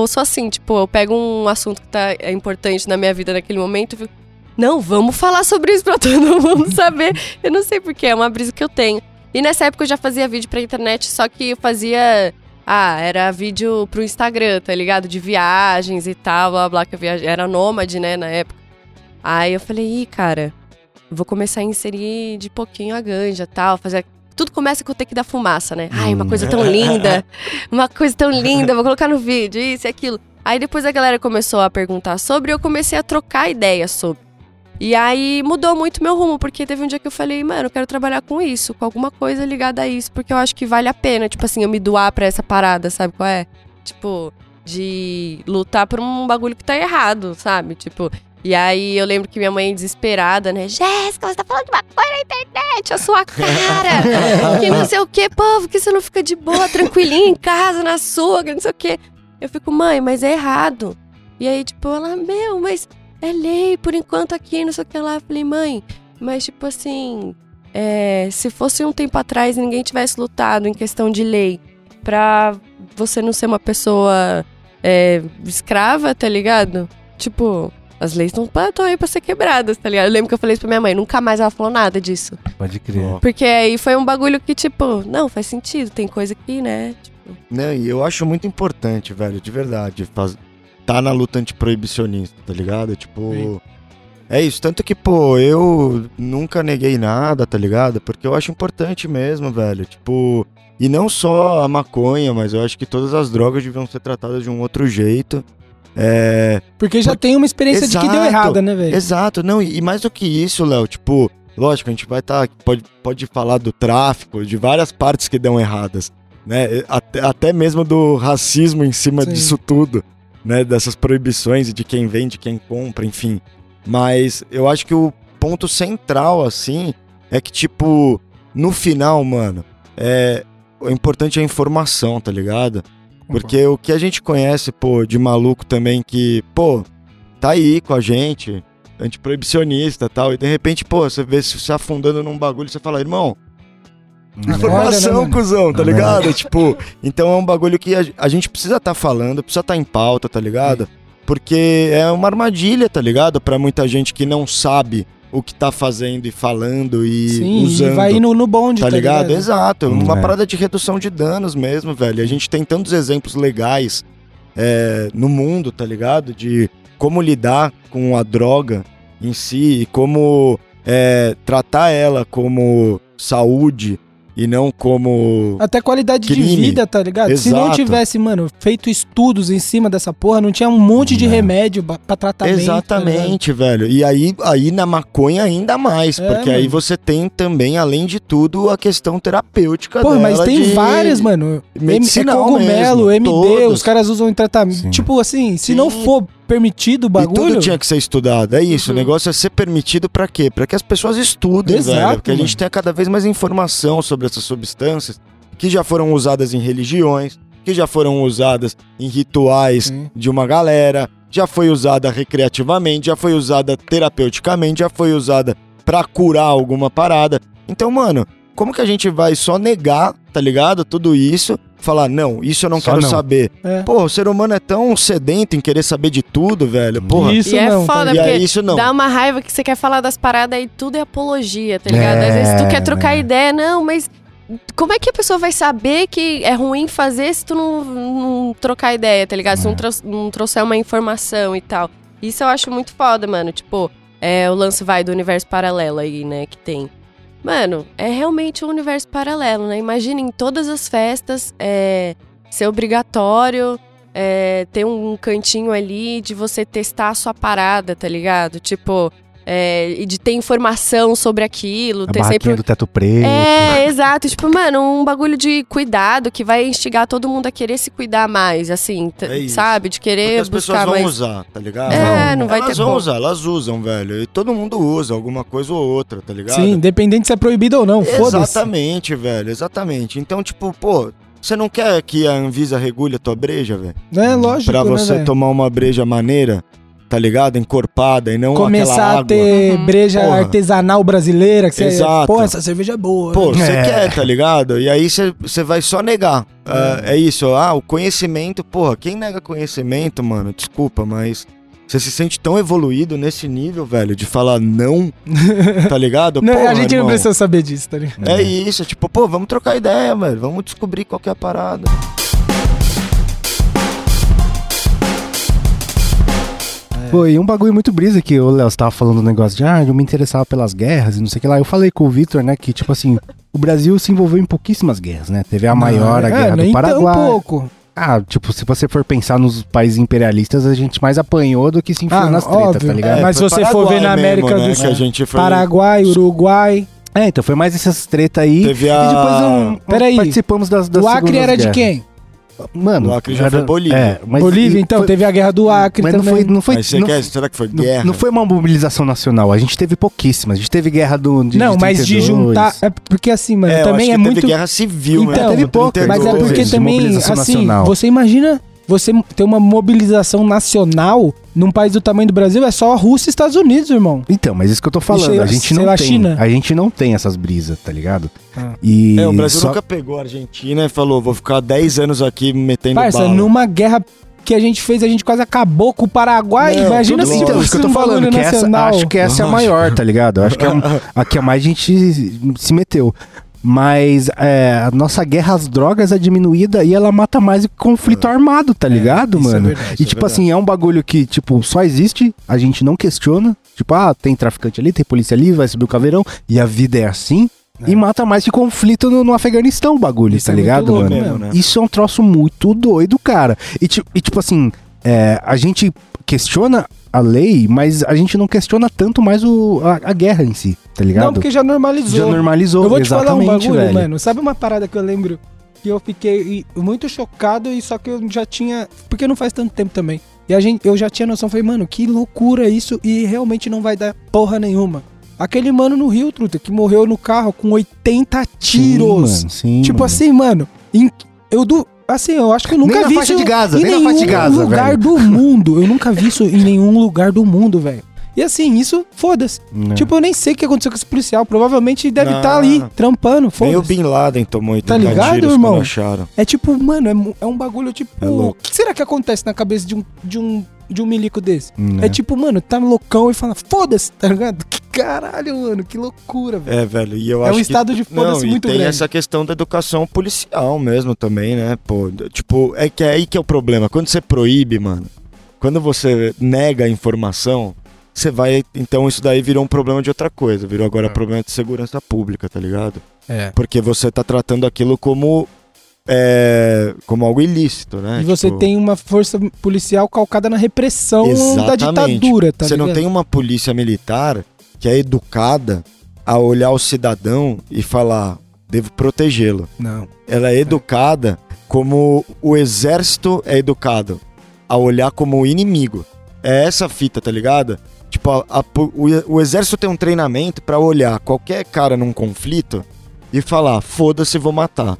sou assim, tipo, eu pego um assunto que é importante na minha vida naquele momento e fico, não, vamos falar sobre isso pra todo mundo saber. Eu não sei porquê, é uma brisa que eu tenho. E nessa época eu já fazia vídeo pra internet, só que eu fazia... era vídeo pro Instagram, tá ligado? De viagens e tal, blá, blá, que eu viajava. Era nômade, né, na época. Aí eu falei, cara, vou começar a inserir de pouquinho a ganja e tal, fazer... Tudo começa com o take da fumaça, né? Ai, uma coisa tão linda, vou colocar no vídeo, isso e aquilo. Aí depois a galera começou a perguntar sobre e eu comecei a trocar ideias sobre. E aí mudou muito meu rumo, porque teve um dia que eu falei, mano, eu quero trabalhar com isso, com alguma coisa ligada a isso, porque eu acho que vale a pena, tipo assim, eu me doar pra essa parada, sabe qual é? Tipo, de lutar por um bagulho que tá errado, sabe? Tipo, e aí eu lembro que minha mãe desesperada, né? Jéssica, você tá falando de maconha na internet, a sua cara! Que não sei o quê, povo, que você não fica de boa, tranquilinha em casa, na sua, que não sei o quê. Eu fico, mãe, mas é errado. E aí, tipo, ela, meu, mas é lei, por enquanto aqui, não sei o que lá. Eu falei, mãe, mas tipo assim, se fosse um tempo atrás e ninguém tivesse lutado em questão de lei pra você não ser uma pessoa escrava, tá ligado? Tipo, as leis não estão aí pra ser quebradas, tá ligado? Eu lembro que eu falei isso pra minha mãe, nunca mais ela falou nada disso. Pode crer. Porque aí foi um bagulho que, tipo, não, faz sentido, tem coisa aqui, né? Tipo... Não, e eu acho muito importante, velho, de verdade, tá na luta antiproibicionista, tá ligado? Tipo, sim, é isso. Tanto que, pô, eu nunca neguei nada, tá ligado? Porque eu acho importante mesmo, velho. Tipo, e não só a maconha, mas eu acho que todas as drogas deviam ser tratadas de um outro jeito. Porque já tem uma experiência, exato, de que deu errada, né, velho? Exato. Não, e mais do que isso, Léo, tipo, lógico, a gente vai estar... Pode falar do tráfico, de várias partes que dão erradas, né? Até mesmo do racismo em cima, sim, disso tudo, né, dessas proibições de quem vende, quem compra, enfim. Mas eu acho que o ponto central, assim, é que, tipo, no final, mano, o importante é a informação, tá ligado? Porque o que a gente conhece, pô, de maluco também que, pô, tá aí com a gente, antiproibicionista e tal, e de repente, pô, você vê se afundando num bagulho e você fala, irmão, informação, cuzão, tá ligado? Tipo, então é um bagulho que a gente precisa tá falando, precisa tá em pauta, tá ligado? Porque é uma armadilha, tá ligado? Pra muita gente que não sabe o que tá fazendo e falando e, sim, usando. E vai indo no bonde, tá ligado? Exato, uma parada de redução de danos mesmo, velho. A gente tem tantos exemplos legais no mundo, tá ligado? De como lidar com a droga em si e como tratar ela como saúde. E não como... Até qualidade crime. De vida, tá ligado? Exato. Se não tivesse, mano, feito estudos em cima dessa porra, não tinha um monte de remédio pra tratamento. Exatamente, tá, velho. E aí na maconha ainda mais, porque mano, aí você tem também, além de tudo, a questão terapêutica dela. Pô, mas tem várias, mano. Medicinal cogumelo, mesmo, MD, todos. Os caras usam em tratamento. Sim. Tipo assim, se não for permitido o bagulho... E tudo tinha que ser estudado, é isso. O negócio é ser permitido pra quê? Pra que as pessoas estudem, exato, velho. Porque a gente tenha cada vez mais informação sobre essas substâncias que já foram usadas em religiões, que já foram usadas em rituais de uma galera, já foi usada recreativamente, já foi usada terapeuticamente, já foi usada pra curar alguma parada. Então, mano, como que a gente vai só negar, tá ligado, tudo isso... Falar, não, isso eu não só quero saber. Pô, o ser humano é tão sedento em querer saber de tudo, velho. Porra. Isso e não, é foda, porque isso não. Dá uma raiva que você quer falar das paradas e tudo é apologia, tá ligado? Às vezes tu quer trocar ideia, não, mas como é que a pessoa vai saber que é ruim fazer se tu não trocar ideia, tá ligado? Se não trouxer uma informação e tal. Isso eu acho muito foda, mano. Tipo, o lance vai do universo paralelo aí, né, que tem. Mano, é realmente um universo paralelo, né? Imagina em todas as festas ser obrigatório ter um cantinho ali de você testar a sua parada, tá ligado? Tipo, de ter informação sobre aquilo. A barraquinha do teto preto. Exato. Tipo, mano, um bagulho de cuidado que vai instigar todo mundo a querer se cuidar mais, assim, sabe? De querer buscar mais. Porque as pessoas vão usar, tá ligado? Não vai ter como. Elas vão usar, elas usam, velho. E todo mundo usa alguma coisa ou outra, tá ligado? Sim, independente se é proibido ou não, foda-se. Exatamente, velho, exatamente. Então, tipo, pô... Você não quer que a Anvisa regule a tua breja, velho? É, lógico, pra você tomar uma breja maneira... Tá ligado? Encorpada e não começar aquela água. Começar a ter breja artesanal brasileira. Que você, pô, essa cerveja é boa. Pô, você quer, tá ligado? E aí você vai só negar. É isso. Ah, o conhecimento. Porra, quem nega conhecimento, mano? Desculpa, mas você se sente tão evoluído nesse nível, velho, de falar não, tá ligado? Não, pô, a gente não precisa saber disso, tá ligado? É isso. Tipo, pô, vamos trocar ideia, velho. Vamos descobrir qual que é a parada. Pô, e um bagulho muito brisa que o Léo tava falando do negócio de, eu me interessava pelas guerras e não sei o que lá. Eu falei com o Vitor, né, que tipo assim, o Brasil se envolveu em pouquíssmas guerras, né? Teve a maior, a Guerra do Paraguai. Então pouco. Ah, tipo, se você for pensar nos países imperialistas, a gente mais apanhou do que se enfiou nas tretas, óbvio, tá ligado? É, mas se você for ver na América do Sul, Paraguai, Uruguai... É, então foi mais essas tretas aí. Teve a... E depois peraí, participamos das segundas guerras. O Acre era de quem? Mano, o Acre já foi Bolívia. É, mas Bolívia, então, foi... teve a guerra do Acre mas também. Será que foi guerra? Não foi uma mobilização nacional, a gente teve pouquíssimas. A gente teve guerra de 32. Não, mas de juntar... É porque assim, mano, também é muito... teve guerra civil, então, teve pouca. Mas é porque também, assim, nacional. Você imagina... Você ter uma mobilização nacional num país do tamanho do Brasil é só a Rússia e Estados Unidos, irmão. Então, mas isso que eu tô falando, a gente não tem essas brisas, tá ligado? E o Brasil nunca pegou a Argentina e falou, vou ficar 10 anos aqui metendo bala. Numa guerra que a gente fez, a gente quase acabou com o Paraguai. Não, imagina se então, isso que eu tô falando, que acho que essa é a maior, tá ligado? Eu acho que a que a mais a gente se meteu. Mas a nossa guerra às drogas é diminuída e ela mata mais o conflito armado, tá ligado, mano? É verdade, e tipo assim, é um bagulho que tipo só existe, a gente não questiona. Tipo, tem traficante ali, tem polícia ali, vai subir o caveirão. E a vida é assim. E mata mais que conflito no Afeganistão o bagulho, isso tá ligado, louco, mano? Mesmo, né? Isso é um troço muito doido, cara. E tipo assim, a gente questiona a lei, mas a gente não questiona tanto mais a guerra em si, tá ligado? Não, porque já normalizou. Já normalizou, exatamente. Eu vou te falar um bagulho, velho. Mano. Sabe uma parada que eu lembro que eu fiquei muito chocado e só que eu já tinha... Porque não faz tanto tempo também. E eu já tinha noção, falei, mano, que loucura isso e realmente não vai dar porra nenhuma. Aquele mano no Rio, truta, que morreu no carro com 80 tiros. Sim, mano, sim, tipo assim, mano, assim, eu acho que eu nunca vi isso em nenhum lugar do mundo. Eu nunca vi isso em nenhum lugar do mundo, velho. E assim, isso, foda-se. Tipo, eu nem sei o que aconteceu com esse policial. Provavelmente deve estar ali, trampando, foda-se. Nem o Bin Laden tomou 80 tiros, tá ligado, irmão? É tipo, mano, é um bagulho, tipo... O que será que acontece na cabeça de um milico desse? É tipo, mano, tá loucão e fala, foda-se, tá ligado? Que caralho, mano, que loucura, velho. É, velho, e eu acho que... É um estado de foda-se muito grande. E tem essa questão da educação policial mesmo também, né, pô? Tipo, é que é aí que é o problema. Quando você proíbe, mano, quando você nega a informação... Você vai, então isso daí virou um problema de outra coisa, virou agora problema de segurança pública, tá ligado? É. Porque você tá tratando aquilo como algo ilícito, né? E você tem uma força policial calcada na repressão da ditadura, tá ligado? Você não tem uma polícia militar que é educada a olhar o cidadão e falar, devo protegê-lo. Não. Ela é educada como o exército é educado, a olhar como o inimigo. É essa fita, tá ligado? Tipo, o exército tem um treinamento pra olhar qualquer cara num conflito e falar, foda-se, vou matar.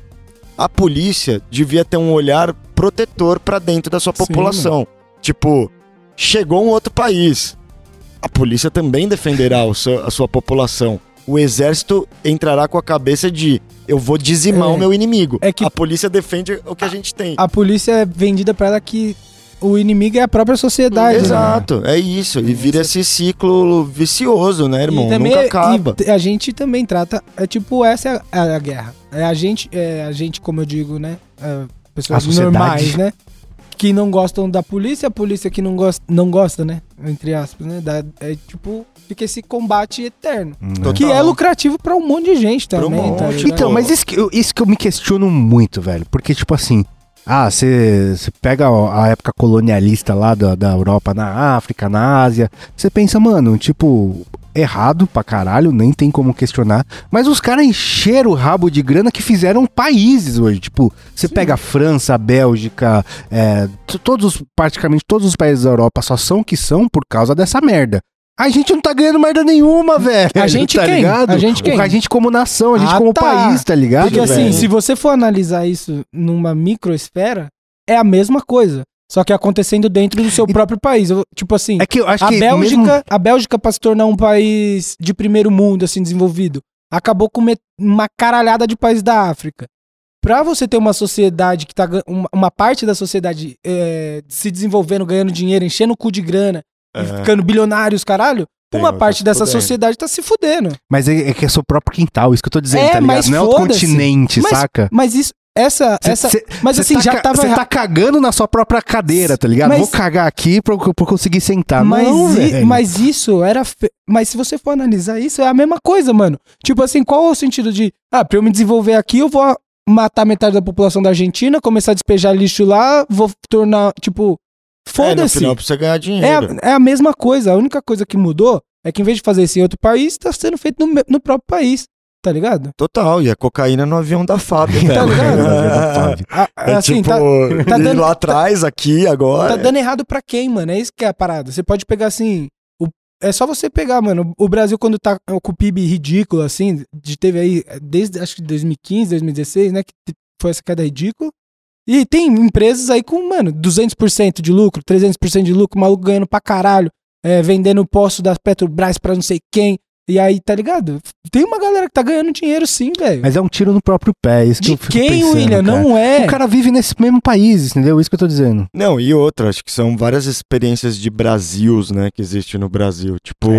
A polícia devia ter um olhar protetor pra dentro da sua população. Tipo, chegou um outro país. A polícia também defenderá a sua população. O exército entrará com a cabeça de, eu vou dizimar o meu inimigo. É que a polícia defende o que a gente tem. A polícia é vendida pra ela que... O inimigo é a própria sociedade. Exato, né? É isso. E vira esse ciclo vicioso, né, irmão? Nunca acaba. A gente também trata... É tipo, essa é a guerra. É a gente, como eu digo, né? Pessoas normais, né? Que não gostam da polícia, a polícia que não gosta, né? Entre aspas, né? É tipo... Fica esse combate eterno. Que é lucrativo pra um monte de gente também. Então, mas isso que eu me questiono muito, velho. Porque, tipo assim... Você pega a época colonialista lá da Europa na África, na Ásia, você pensa, mano, tipo, errado pra caralho, nem tem como questionar, mas os caras encheram o rabo de grana que fizeram países hoje, tipo, você pega a França, a Bélgica, praticamente todos os países da Europa só são o que são por causa dessa merda. A gente não tá ganhando merda nenhuma, velho. A gente tá ligado? A gente como nação, a gente como país, tá ligado? Porque velho? Assim, se você for analisar isso numa microesfera, é a mesma coisa. Só que acontecendo dentro do seu próprio país. Tipo assim, é que eu acho a Bélgica, pra se tornar um país de primeiro mundo, assim, desenvolvido, acabou com uma caralhada de países da África. Pra você ter uma sociedade que tá... Uma parte da sociedade se desenvolvendo, ganhando dinheiro, enchendo o cu de grana, ficando bilionários, caralho, uma parte dessa sociedade tá se fudendo. Mas é que é seu próprio quintal, isso que eu tô dizendo, tá ligado? Não é outro continente, saca? Mas isso, mas assim, já tava... Você tá cagando na sua própria cadeira, tá ligado? Vou cagar aqui pra conseguir sentar. Mas isso era... Mas se você for analisar isso, é a mesma coisa, mano. Tipo assim, qual é o sentido de... pra eu me desenvolver aqui, eu vou matar metade da população da Argentina, começar a despejar lixo lá, vou tornar, tipo, foda-se. É, no final precisa ganhar dinheiro. É a mesma coisa, a única coisa que mudou é que em vez de fazer isso em outro país, tá sendo feito no próprio país, tá ligado? Total, e a cocaína no avião da FAB, velho. Tá ligado? Assim, tipo, tá dando, lá atrás, aqui, agora. Tá dando errado pra quem, mano? É isso que é a parada. Você pode pegar assim... É só você pegar, mano, o Brasil quando tá com o PIB ridículo, assim, teve aí, desde acho que 2015, 2016, né, que foi essa queda ridícula, e tem empresas aí com, mano, 200% de lucro, 300% de lucro, maluco ganhando pra caralho, vendendo o posto da Petrobras pra não sei quem, e aí, tá ligado? Tem uma galera que tá ganhando dinheiro sim, velho. Mas é um tiro no próprio pé, isso que eu fico pensando. De quem, William? Não é. O cara vive nesse mesmo país, entendeu? Isso que eu tô dizendo. Não, e outra, acho que são várias experiências de Brasils, né, que existe no Brasil. Tipo,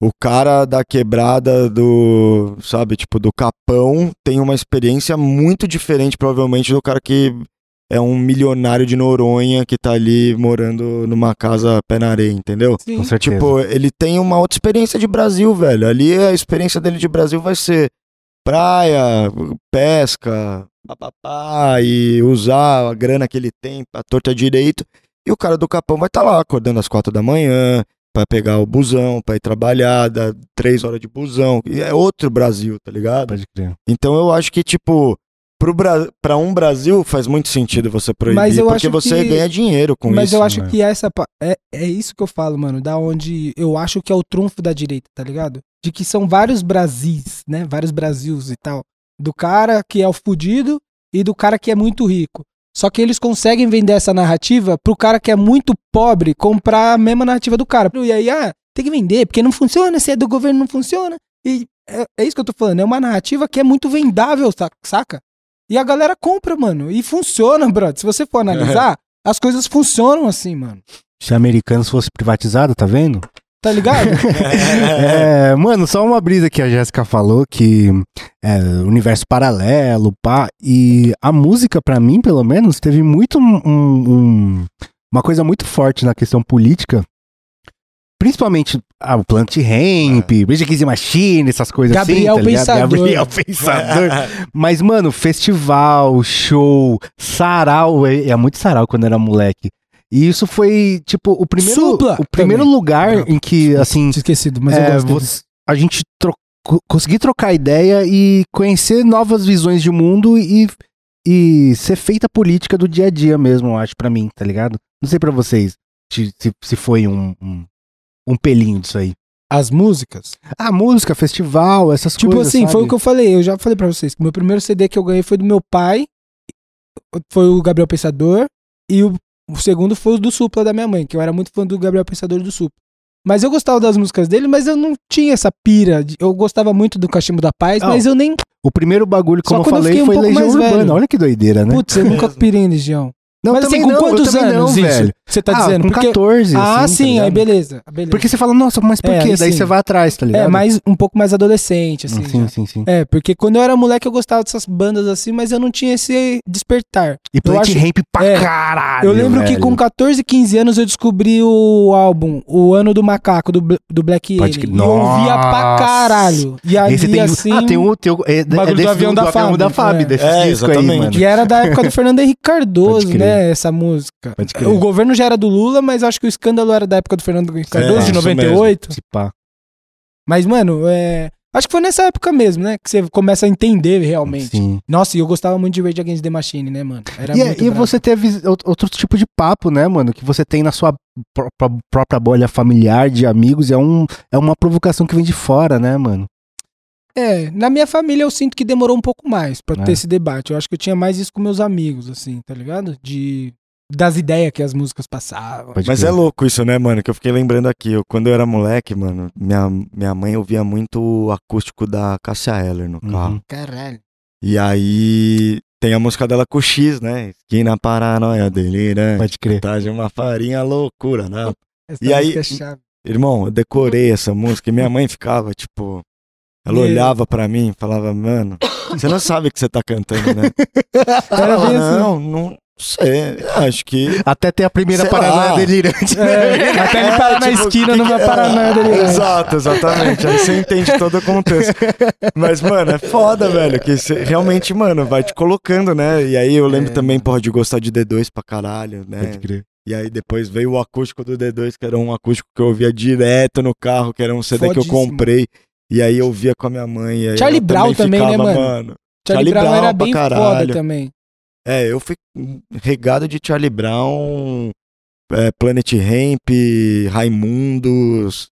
o cara da quebrada do, sabe, tipo, do Capão tem uma experiência muito diferente, provavelmente, do cara que é um milionário de Noronha que tá ali morando numa casa pé na areia, entendeu? Sim. Com certeza. Tipo, ele tem uma outra experiência de Brasil, velho. Ali a experiência dele de Brasil vai ser praia, pesca, papapá, e usar a grana que ele tem pra torta direito. E o cara do Capão vai estar lá acordando às 4 da manhã pra pegar o busão, pra ir trabalhar, dá 3 horas de busão. E é outro Brasil, tá ligado? Pode crer. Então eu acho que, tipo... Pra um Brasil faz muito sentido você proibir, porque você ganha dinheiro com isso. Mas eu acho que é isso que eu falo, mano, da onde eu acho que é o trunfo da direita, tá ligado? De que são vários Brasis, né? Vários Brasils e tal. Do cara que é o fudido e do cara que é muito rico. Só que eles conseguem vender essa narrativa pro cara que é muito pobre comprar a mesma narrativa do cara. E aí, tem que vender, porque não funciona, se é do governo não funciona. E é isso que eu tô falando, é uma narrativa que é muito vendável, saca? E a galera compra, mano. E funciona, brother. Se você for analisar, as coisas funcionam assim, mano. Se Americanas fosse privatizado, tá vendo? Tá ligado? Mano, só uma brisa que a Jéssica falou, que é universo paralelo, pá. E a música, pra mim, pelo menos, teve muito uma coisa muito forte na questão política. Principalmente o Plant Ramp, Rage Against the Machine, essas coisas Gabriel assim, tá ligado? Gabriel Pensador. Mas, mano, festival, show, sarau, é muito sarau quando era moleque. E isso foi, tipo, o primeiro lugar em que, assim... Tinha esquecido, mas eu gosto a gente conseguir trocar ideia e conhecer novas visões de mundo e ser feita política do dia a dia mesmo, eu acho, pra mim, tá ligado? Não sei pra vocês se foi um pelinho disso aí. As músicas? A música, festival, essas coisas, assim, sabe? Foi o que eu falei. Eu já falei pra vocês que o meu primeiro CD que eu ganhei foi do meu pai. Foi o Gabriel Pensador. E o segundo foi o do Supla da minha mãe, que eu era muito fã do Gabriel Pensador e do Supla. Mas eu gostava das músicas dele, mas eu não tinha essa pira. Eu gostava muito do Cachimbo da Paz, mas eu nem... O primeiro bagulho, como eu falei, foi Legião Urbana. Olha que doideira, né? Putz, eu nunca pirei em Legião. Não, mas assim, com quantos anos, velho? Você tá dizendo? Com 14, assim, sim, tá aí beleza. Porque você fala, nossa, mas por quê? Daí sim. Você vai atrás, tá ligado? É, mas um pouco mais adolescente, assim. Sim. É, porque quando eu era moleque eu gostava dessas bandas assim, mas eu não tinha esse despertar. E Plant Ramp pra caralho, eu lembro velho. Que com 14, 15 anos eu descobri o álbum O Ano do Macaco, do Black Alien. E eu ouvia pra caralho. E aí, tem, assim... Ah, tem o teu... bagulho do avião da FAB, desse disco aí, mano. E era da época do Fernando Henrique Cardoso, né? Essa música. O governo já era do Lula, mas acho que o escândalo era da época do Fernando Henrique Cardoso, de 98. Mas, mano, acho que foi nessa época mesmo, né? Que você começa a entender realmente. Sim. Nossa, e eu gostava muito de Rage Against the Machine, né, mano? Era muito bravo. Você teve outro tipo de papo, né, mano? Que você tem na sua própria bolha familiar, de amigos. É uma provocação que vem de fora, né, mano? Na minha família eu sinto que demorou um pouco mais pra ter esse debate. Eu acho que eu tinha mais isso com meus amigos, assim, tá ligado? Das ideias que as músicas passavam. Mas é louco isso, né, mano? Que eu fiquei lembrando aqui. Quando eu era moleque, mano, minha mãe ouvia muito o acústico da Cássia Eller no carro. Caralho. E aí tem a música dela com o X, né? Esquina paranoia dele, né? Pode crer. Tá de uma farinha loucura, né? Essa e aí, é chave. Irmão, eu decorei essa música e minha mãe ficava, tipo... Ela olhava pra mim e falava, mano, você não sabe o que você tá cantando, né? Ela, não, Sei, acho que... Até ter a primeira paranoia delirante. Né? É, até ele parar na esquina que numa paranoia delirante. Exato, exatamente. Aí você entende todo o contexto. Mas, mano, é foda, velho. Que cê, realmente, mano, vai te colocando, né? E aí eu lembro também, porra, de gostar de D2 pra caralho, né? Pode crer. E aí depois veio o acústico do D2, que era um acústico que eu ouvia direto no carro, que era um CD que eu comprei. E aí eu via com a minha mãe. E aí Charlie Brown também, ficava, né, mano? Charlie Brown era bem foda também. É, eu fui regado de Charlie Brown, Planet Hemp, Raimundos,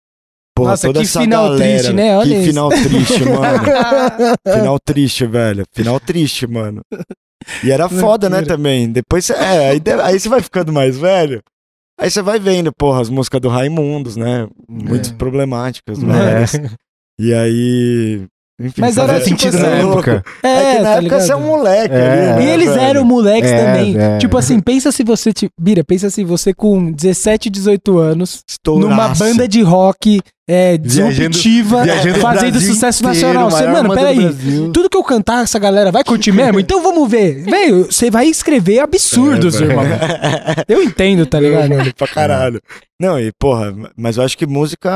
porra, nossa, toda essa galera. Triste, né? Olha que isso. Final triste, mano. Final triste, velho. Final triste, mano. E era foda, né, também. Depois você... É, aí você vai ficando mais velho, aí você vai vendo, porra, as músicas do Raimundos, né? Muito problemáticas, mas... E aí... Enfim, mas era sentido na época. É, que na época você é um moleque. É, ali, né, e eles eram moleques também. É. Tipo assim, pensa se você... Bira, pensa se você com 17, 18 anos, estouraço, numa banda de rock disruptiva, fazendo sucesso nacional. Você, mano, peraí. Tudo que eu cantar, essa galera vai curtir mesmo? Então vamos ver. Velho, você vai escrever absurdos, irmão. Eu entendo, tá ligado? Mano, pra caralho. Não, e porra, mas eu acho que música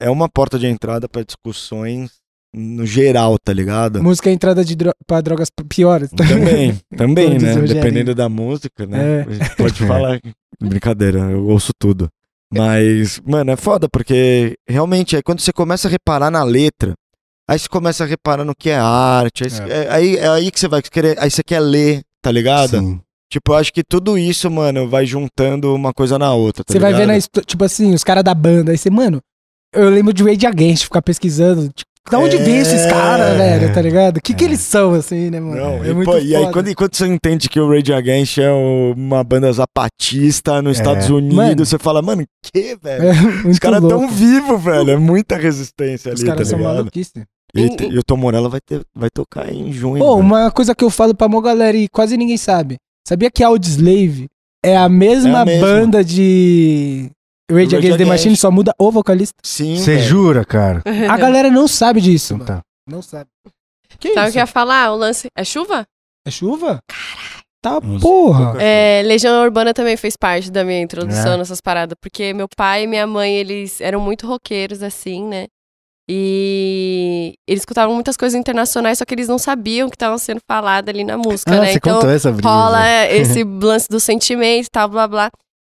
é uma porta de entrada pra discussões no geral, tá ligado? Música é entrada de pra drogas piores. Também, né? Dependendo da música, né? Pode falar. Brincadeira, eu ouço tudo. Mas, mano, é foda, porque realmente aí quando você começa a reparar na letra, aí você começa a reparar no que é arte, aí que você vai querer, aí você quer ler, tá ligado? Sim. Tipo, eu acho que tudo isso, mano, vai juntando uma coisa na outra, tá ligado? Você vai vendo, tipo assim, os caras da banda, aí você, mano, eu lembro de Rage Against, ficar pesquisando, tipo, da onde vem esses caras, velho, tá ligado? O que eles são, assim, né, mano? Não, é muito foda. E aí, quando você entende que o Rage Against é uma banda zapatista nos Estados Unidos, mano, você fala, mano, que, velho? Os caras tão vivos, velho. É muita resistência ali, tá ligado? Os caras são maluquices. E o Tom Morello vai tocar em junho. Pô, uma coisa que eu falo pra mó galera e quase ninguém sabe. Sabia que Audioslave é a mesma banda de... O Rage Against the Machine só muda o vocalista. Sim. Você jura, cara? A galera não sabe disso. Não, tá. Não sabe. Que sabe o que eu ia falar? O lance... É chuva? É chuva? Caralho. Tá, porra. Legião Urbana também fez parte da minha introdução nessas paradas. Porque meu pai e minha mãe, eles eram muito roqueiros, assim, né? E eles escutavam muitas coisas internacionais, só que eles não sabiam o que estavam sendo falado ali na música, né? Você então, rola esse lance do sentimento e tal, blá, blá.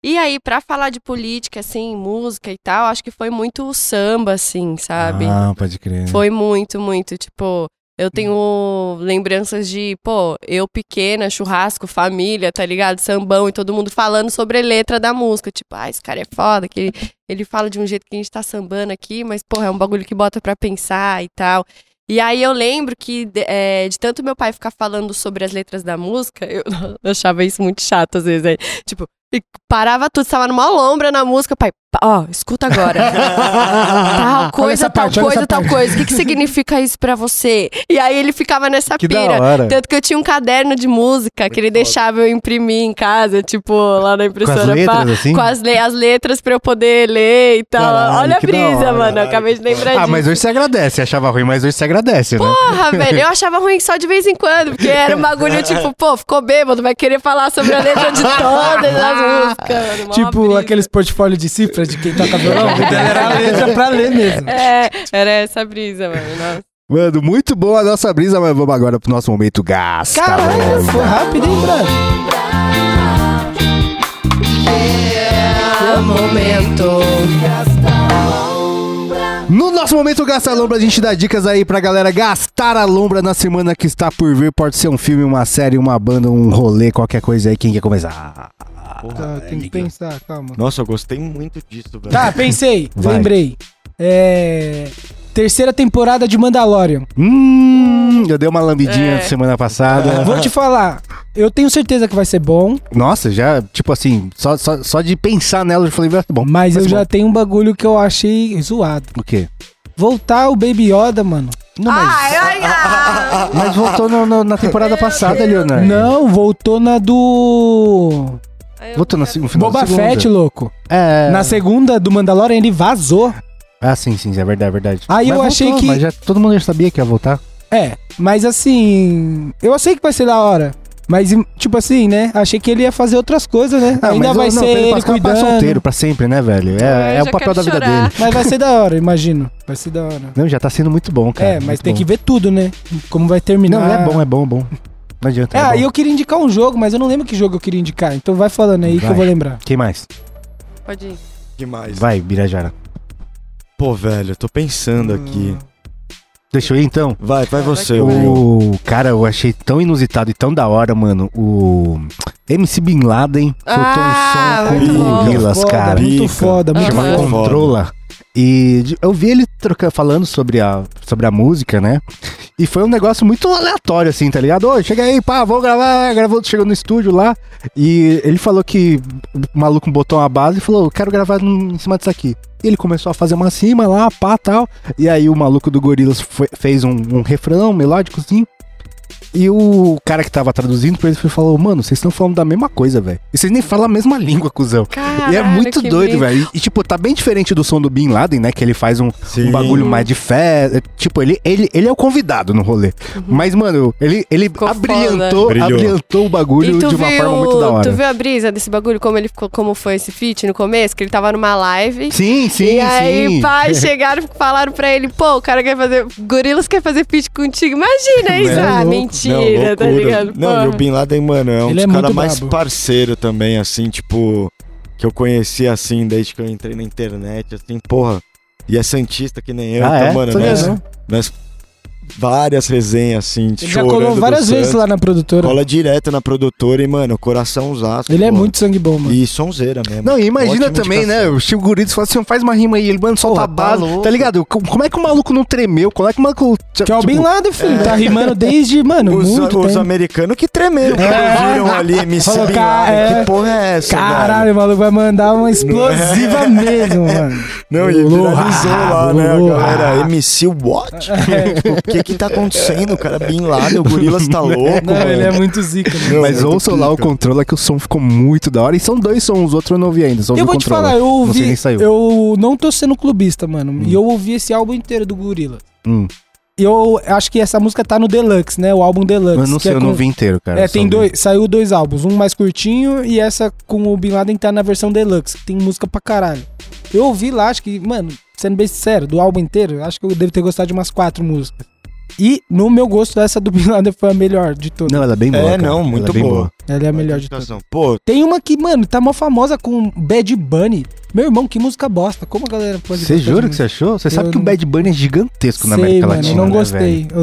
E aí, pra falar de política, assim, música e tal, acho que foi muito o samba, assim, sabe? Ah, pode crer. Né? Foi muito, muito, tipo, eu tenho lembranças de, pô, eu pequena, churrasco, família, tá ligado? Sambão e todo mundo falando sobre a letra da música, tipo, ah, esse cara é foda, que ele fala de um jeito que a gente tá sambando aqui, mas, porra, é um bagulho que bota pra pensar e tal. E aí eu lembro que de tanto meu pai ficar falando sobre as letras da música, eu achava isso muito chato às vezes, aí, tipo, e parava tudo, estava numa lombra na música, pai, ó, escuta agora. Tal coisa, tal coisa, tal coisa. O que significa isso pra você? E aí ele ficava nessa pira. Tanto que eu tinha um caderno de música que ele deixava eu imprimir em casa, tipo, lá na impressora. Com as letras, assim? Com as letras pra eu poder ler e tal. Caralho, olha a brisa, mano, eu acabei de lembrar disso. Ah, mas hoje você agradece, achava ruim, mas hoje você agradece, né? Porra, velho, eu achava ruim só de vez em quando, porque era um bagulho, tipo, pô, ficou bêbado, vai querer falar sobre a letra de todas as músicas. Tipo, aqueles portfólios de cifras de quem toca violão. Era a letra pra ler mesmo. Era essa brisa, mano. Nossa. Mano, muito bom a nossa brisa, mas vamos agora pro nosso momento gasta. Caralho, foi rápido, hein, Brad? Momento gasta. No nosso momento Gasta a Lombra, a gente dá dicas aí pra galera gastar a lombra na semana que está por vir. Pode ser um filme, uma série, uma banda, um rolê, qualquer coisa aí. Quem quer começar? Porra, tem que pensar, calma. Nossa, eu gostei muito disso, velho. Tá, pensei, lembrei. Terceira temporada de Mandalorian. Eu dei uma lambidinha semana passada. Vou te falar, eu tenho certeza que vai ser bom. Nossa, já, tipo assim, só de pensar nela eu falei, vai ser bom. Mas eu já tenho um bagulho que eu achei zoado. O quê? Voltar o Baby Yoda, mano. Não, mas voltou na temporada passada, Leonardo. Não, voltou na do... Voltou no final da segunda. Boba Fett, louco. Na segunda do Mandalorian ele vazou. Ah, sim, é verdade, é verdade. Aí mas eu achei voltou, que... Mas todo mundo já sabia que ia voltar. Mas assim... Eu achei que vai ser da hora. Mas, tipo assim, né? Achei que ele ia fazer outras coisas, né? Ah, ainda mas vai não, ser ele cuidando. Solteiro pra sempre, né, velho? É o papel da vida dele. Mas vai ser da hora, imagino. Vai ser da hora. Não, já tá sendo muito bom, cara. É, mas tem que ver tudo, né? Como vai terminar. Não, é bom. Não adianta. É, e eu queria indicar um jogo, mas eu não lembro que jogo eu queria indicar. Então vai falando aí que eu vou lembrar. Quem mais? Pode ir. Quem mais? Vai, Birajara. Pô, velho, eu tô pensando aqui. Deixa eu ir então? Vai você. O cara, eu achei tão inusitado e tão da hora, mano. O MC Bin Laden soltou um som com o Gorillaz, cara. Muito foda, muito foda. Chama Controla. E eu vi ele falando sobre a música, né? E foi um negócio muito aleatório, assim, tá ligado? Ô, chega aí, pá, vou gravar. Gravou, chegou no estúdio lá. E ele falou que o maluco botou uma base e falou, quero gravar em cima disso aqui. E ele começou a fazer uma cima lá, pá, tal. E aí o maluco do Gorillaz fez um refrão melódico, assim. E o cara que tava traduzindo pra ele falou, mano, vocês estão falando da mesma coisa, velho. E vocês nem falam a mesma língua, cuzão. Caralho, e é muito doido, velho. E, tipo, tá bem diferente do som do Bin Laden, né? Que ele faz um bagulho mais de fé. Tipo, ele é o convidado no rolê. Uhum. Mas, mano, ele abrilhantou o bagulho de uma forma muito da hora. Tu viu a brisa desse bagulho? Como foi esse feat no começo? Que ele tava numa live. Sim. E aí, pai, chegaram e falaram pra ele, pô, o cara Gorillaz quer fazer feat contigo. Imagina isso, mentira. Não, loucura. Tá ligado? Não, porra. E o Bin Laden, mano, é um dos caras mais parceiro também, assim, tipo, que eu conheci, assim, desde que eu entrei na internet, assim, porra. E é santista que nem eu, então, mano, nós várias resenhas, assim, tipo, já colou várias vezes lá na produtora. Cola direto na produtora e, mano, coração Osasco. Ele é muito sangue bom, mano. E sonzeira mesmo. Não, e imagina também, né, o Chico Gorillaz fala assim, faz uma rima aí, ele, mano, solta a bala, tá ligado? Como é que o maluco não tremeu? Como é que o maluco... Que é o Bin Laden, filho, tá rimando desde, mano, muito os americanos que tremeram, viram ali, MC Bin Laden, que porra é essa, caralho, o maluco vai mandar uma explosiva mesmo, mano. Não, e viralizou lá, né, galera, MC What? O que tá acontecendo, cara? Bin Laden, o Gorillaz tá louco, não, mano. Ele é muito zica. Não, mas ouçam lá o Controla, que o som ficou muito da hora. E são dois sons, os outros eu não ouvi ainda. Eu vou te falar, eu ouvi... Eu não tô sendo clubista, mano. E eu ouvi esse álbum inteiro do Gorillaz. Eu acho que essa música tá no Deluxe, né? O álbum Deluxe. Mas não sei, eu não vi inteiro, cara. É, saiu dois álbuns. Um mais curtinho e essa com o Bin Laden tá na versão Deluxe. Que tem música pra caralho. Eu ouvi lá, acho que, mano, sendo bem sincero, do álbum inteiro, acho que eu devo ter gostado de umas 4 músicas. E, no meu gosto, essa do Bin Laden foi a melhor de todas. Não, ela é bem boa, muito boa. Ela é a melhor de todas. Pô. Tem uma que, mano, tá mó famosa com Bad Bunny. Meu irmão, que música bosta. Como a galera pode... Você jura que você achou? Você sabe que o Bad Bunny é gigantesco na América Latina, né, eu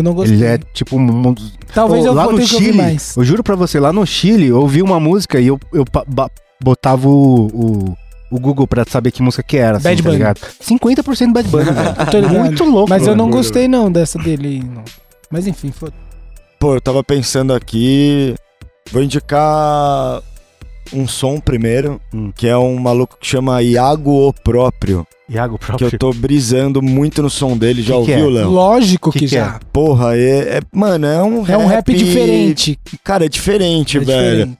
não gostei. Ele é, tipo, um... Talvez eu vou ter que ouvir mais. Eu juro pra você, lá no Chile, eu ouvi uma música e eu botava o Google pra saber que música que era, assim, Bad Bunny. Tá ligado? 50% Bad Bunny, velho. Muito louco. Mas eu não gostei, não, dessa dele. Não. Mas, enfim, foda. Pô, eu tava pensando aqui... Vou indicar um som primeiro, que é um maluco que chama Iago O Próprio. Iago Próprio? Que eu tô brisando muito no som dele. Já ouviu, Léo? Lógico que já. É? Porra, mano, é um rap... É um rap diferente. Cara, é diferente, velho.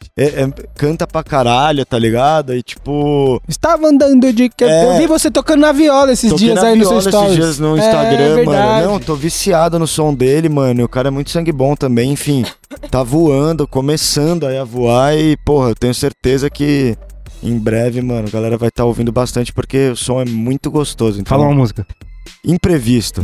Canta pra caralho, tá ligado? E tipo... Estava andando de... Eu vi você tocando na viola esses dias aí no seu stories. Toquei na viola esses dias no Instagram, mano. Não, tô viciado no som dele, mano. O cara é muito sangue bom também, enfim. Tá voando, começando aí a voar e, porra, eu tenho certeza que... Em breve, mano, a galera vai estar ouvindo bastante porque o som é muito gostoso. Então, fala uma música. Imprevisto.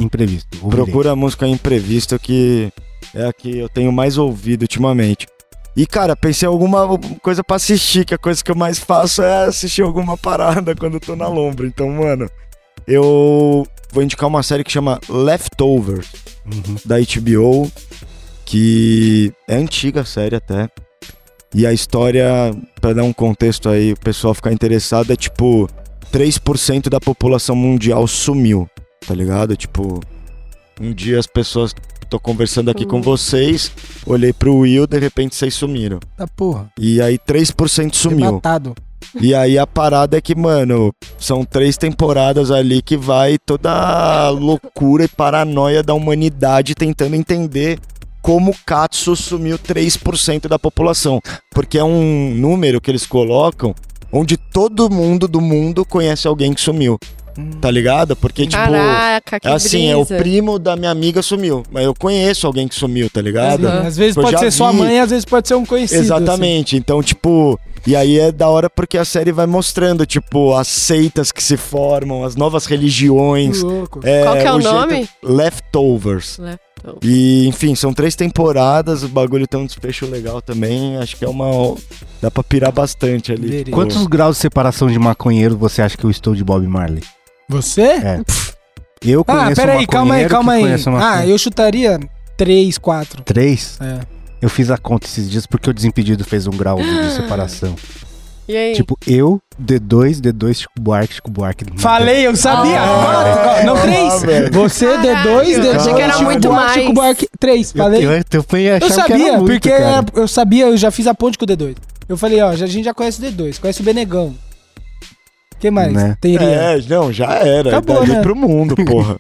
Procura a música Imprevisto, que é a que eu tenho mais ouvido ultimamente. E, cara, pensei em alguma coisa pra assistir, que a coisa que eu mais faço é assistir alguma parada quando eu tô na lombra. Então, mano, eu vou indicar uma série que chama Leftovers, da HBO, que é antiga a série até. E a história, pra dar um contexto aí, o pessoal ficar interessado, é tipo, 3% da população mundial sumiu, tá ligado? Tipo, um dia as pessoas, tô conversando aqui com vocês, olhei pro Will, de repente vocês sumiram. Tá porra. E aí 3% sumiu. Matado. E aí a parada é que, mano, são 3 temporadas ali que vai toda a loucura e paranoia da humanidade tentando entender... Como o Katsu sumiu 3% da população. Porque é um número que eles colocam onde todo mundo do mundo conhece alguém que sumiu. Tá ligado? Porque, tipo, caraca, que assim, brisa. É o primo da minha amiga sumiu. Mas eu conheço alguém que sumiu, tá ligado? Uhum. Às vezes pode ser sua mãe, às vezes pode ser um conhecido. Exatamente. Assim. Então, tipo, e aí é da hora porque a série vai mostrando, tipo, as seitas que se formam, as novas religiões. Louco. Qual que é o nome? Leftovers. E, enfim, são 3 temporadas, o bagulho tem um despecho legal também, acho que é uma... dá pra pirar bastante ali. Tipo... Quantos graus de separação de maconheiro você acha que eu estou de Bob Marley? Você? É. Eu conheço um maconheiro. Calma aí. Eu chutaria 3, 4. 3? É. Eu fiz a conta esses dias porque o Desimpedido fez 1 grau de separação. E aí? Tipo, eu, D2, D2, Chico Buarque. Falei, eu sabia! Não, 3! Você, D2, D2, achei que era Chico muito Buarque, mais. Chico Buarque, 3, falei. Eu sabia, muito, porque cara. Eu sabia, eu já fiz a ponte com o D2. Eu falei, ó, a gente já conhece o D2, conhece o Benegão. O que mais? Né? Teria. Já era. Acabou, né? Pro mundo, porra.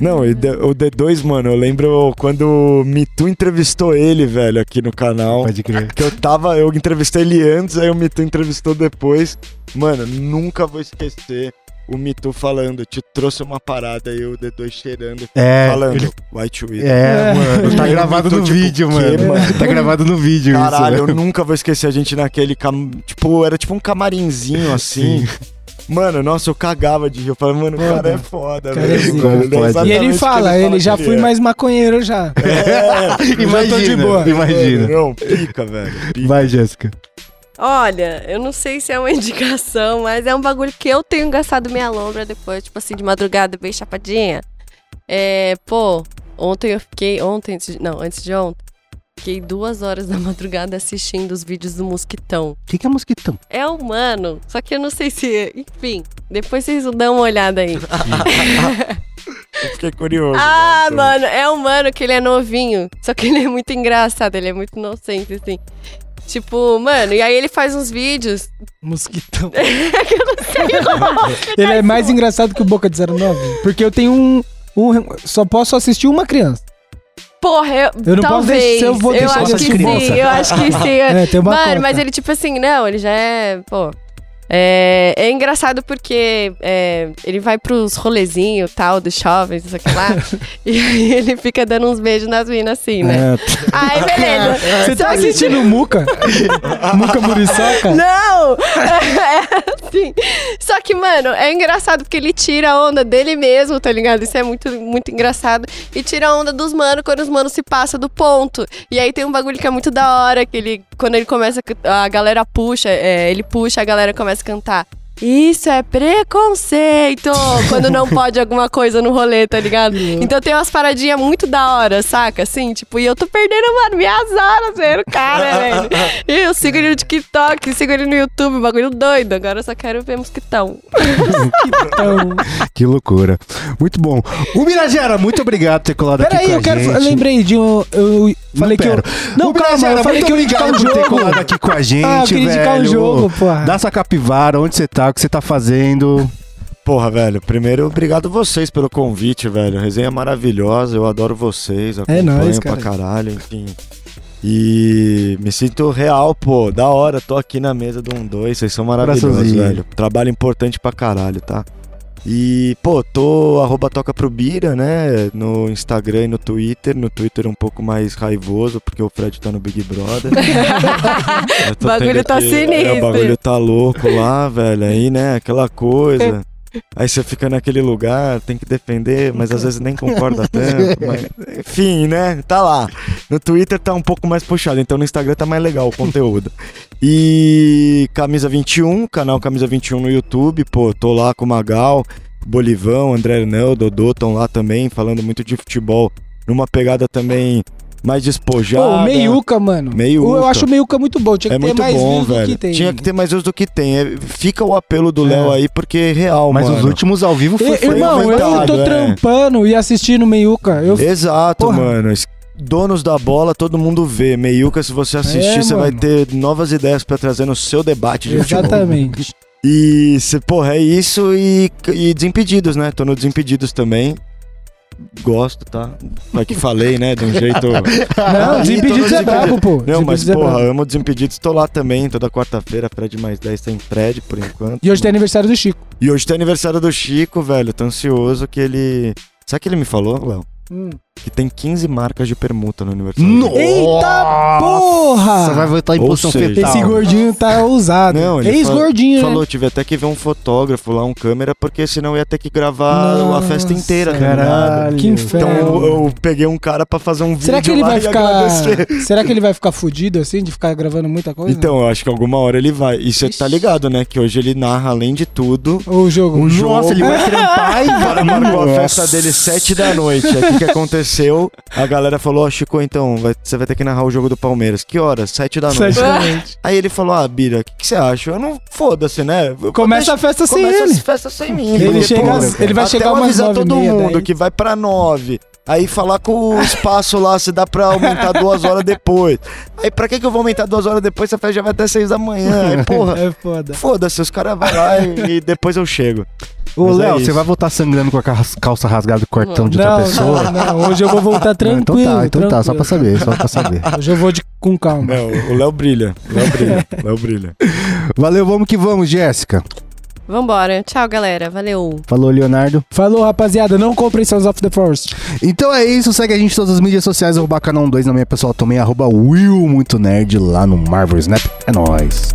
Não, o D2, mano, eu lembro quando o Me Too entrevistou ele, velho, aqui no canal. Pode crer. Que eu entrevistei ele antes, aí o Me Too entrevistou depois. Mano, nunca vou esquecer o Me Too falando, te trouxe uma parada, e o D2 cheirando, falando, White Widow. Mano. Tá gravado no vídeo, mano. Tá gravado no vídeo isso. Caralho, eu nunca vou esquecer a gente naquele, era tipo um camarinzinho, assim. Mano, nossa, eu cagava de rir. Eu falava, mano, o cara é foda, velho. E ele fala, ele já fui mais maconheiro já. Imagina, de boa. Imagina. Não, pica, velho. Pica. Vai, Jéssica. Olha, eu não sei se é uma indicação, mas é um bagulho que eu tenho gastado minha lombra depois, tipo assim, de madrugada, bem chapadinha. Ontem eu fiquei... antes de ontem. Fiquei 2 horas da madrugada assistindo os vídeos do Mosquitão. O que é Mosquitão? É humano, só que eu não sei se... Enfim, depois vocês dão uma olhada aí. Eu fiquei curioso. Mano, é humano que ele é novinho, só que ele é muito engraçado, ele é muito inocente, assim. Tipo, mano, e aí ele faz uns vídeos... Mosquitão. Que eu não sei o nome. Ele é mais engraçado que o Boca de 09, porque eu tenho só posso assistir uma criança. Porra, eu acho que sim, tem uma mano, conta. Mas ele tipo assim, ele já é, é engraçado porque ele vai pros rolezinhos, tal, dos jovens, isso aqui lá, e aí ele fica dando uns beijos nas minas assim, né? Aí, beleza. Você tá assistindo Muca? Muca Muriçoca? Não! Assim. Só que, mano, é engraçado porque ele tira a onda dele mesmo, tá ligado? Isso é muito, muito engraçado. E tira a onda dos manos quando os manos se passam do ponto. E aí tem um bagulho que é muito da hora, que ele, quando ele começa, a galera puxa, ele puxa, a galera começa a cantar. Isso é preconceito! Quando não pode alguma coisa no rolê, tá ligado? Então tem umas paradinhas muito da hora, saca? Assim, tipo, e eu tô perdendo, mano, minhas horas vendo o cara, velho. E eu sigo ele no TikTok, sigo ele no YouTube, bagulho doido. Agora eu só quero ver Mosquitão. Que loucura. Muito bom. O Birajara, muito obrigado por ter colado aqui com a gente. Peraí, eu lembrei de um... Não, calma, eu falei que eu ia indicar um jogo. Ter colado aqui com a gente, velho. Eu queria indicar um jogo, porra. Dá sua capivara, onde você tá? O que você tá fazendo? Porra, velho, primeiro, obrigado vocês pelo convite, velho. A resenha é maravilhosa, eu adoro vocês, acompanho nóis, pra caralho, enfim. E me sinto real, pô, da hora, tô aqui na mesa do 1-2, vocês são maravilhosos, velho. Trabalho importante pra caralho, tá? E, pô, tô @tocaprobira, né, no Instagram e no Twitter um pouco mais raivoso, porque o Fred tá no Big Brother. O bagulho tá sinistro. O bagulho tá louco lá, velho, aí, né, aquela coisa. Aí você fica naquele lugar, tem que defender, mas às vezes nem concorda tanto, mas... Enfim, né, tá lá. No Twitter tá um pouco mais puxado, então no Instagram tá mais legal o conteúdo. E Camisa 21, canal Camisa 21 no YouTube, pô, tô lá com o Magal, Bolivão, André Hernão, Dodô, tão lá também, falando muito de futebol, numa pegada também mais despojada. Pô, Meiuca, mano. Eu acho o Meiuca muito bom, tinha que ter mais views do que tem. Tinha que ter mais views do que tem. Fica o apelo do Léo aí, porque é real, mano. Mas os últimos ao vivo foi irmão, eu tô trampando e assistindo Meiuca. Exato, mano. Donos da bola, todo mundo vê. Meiuca, se você assistir, você vai ter novas ideias pra trazer no seu debate de futebol. Exatamente. E, é isso e Desimpedidos, né? Tô no Desimpedidos também. gosto, tá? Mas que falei, né? De um jeito... Não, Desimpedidos é brabo, pô. Não, mas porra, amo Desimpedidos. Tô lá também, toda quarta-feira. Fred mais 10 tem Fred, por enquanto. E hoje tem aniversário do Chico. E hoje tem aniversário do Chico, velho. Tô ansioso que ele... Sabe o que ele me falou, Léo? Que tem 15 marcas de permuta no aniversário. Eita porra! Você vai voltar em posição fetal. Esse gordinho tá ousado. Ex-gordinho, falou, né? Tive até que ver um fotógrafo lá, um câmera, porque senão ia ter que gravar a festa inteira. Caralho, que inferno. Então eu peguei um cara pra fazer um vídeo. Será que ele vai ficar... Será que ele vai ficar fudido assim, de ficar gravando muita coisa? Então, eu acho que alguma hora ele vai. E você tá ligado, né? Que hoje ele narra, além de tudo, o jogo. O jogo. Nossa, ele vai trampar e vai. Marcou a festa dele 7 da noite. O que aconteceu? A galera falou, ó, Chico, então, você vai ter que narrar o jogo do Palmeiras. Que horas? 7 da noite. Aí ele falou, ah, Bira, o que você acha? Eu não, foda-se, né? Começa a festa sem ele. Começa a festa sem mim. Ele vai chegar umas 9 e meia. Até eu avisar todo mundo que vai pra 9. Aí falar com o espaço lá, se dá pra aumentar 2 horas depois. Aí pra que eu vou aumentar 2 horas depois se a festa já vai até 6 da manhã? Aí, porra, é foda. Foda-se, os caras vão lá e depois eu chego. Ô, Léo, você vai voltar sangrando com a calça rasgada e cortão de outra pessoa? Não, hoje eu vou voltar tranquilo. Então tá, só pra saber. Hoje eu vou com calma. Não, o Léo brilha. Léo brilha. Valeu, vamos que vamos, Jéssica. Vambora. Tchau, galera. Valeu. Falou, Leonardo. Falou, rapaziada. Não comprem Sons of the Forest. Então é isso. Segue a gente em todas as mídias sociais. @Canal 2 na minha pessoal também. @Will, muito nerd lá no Marvel Snap. É nóis.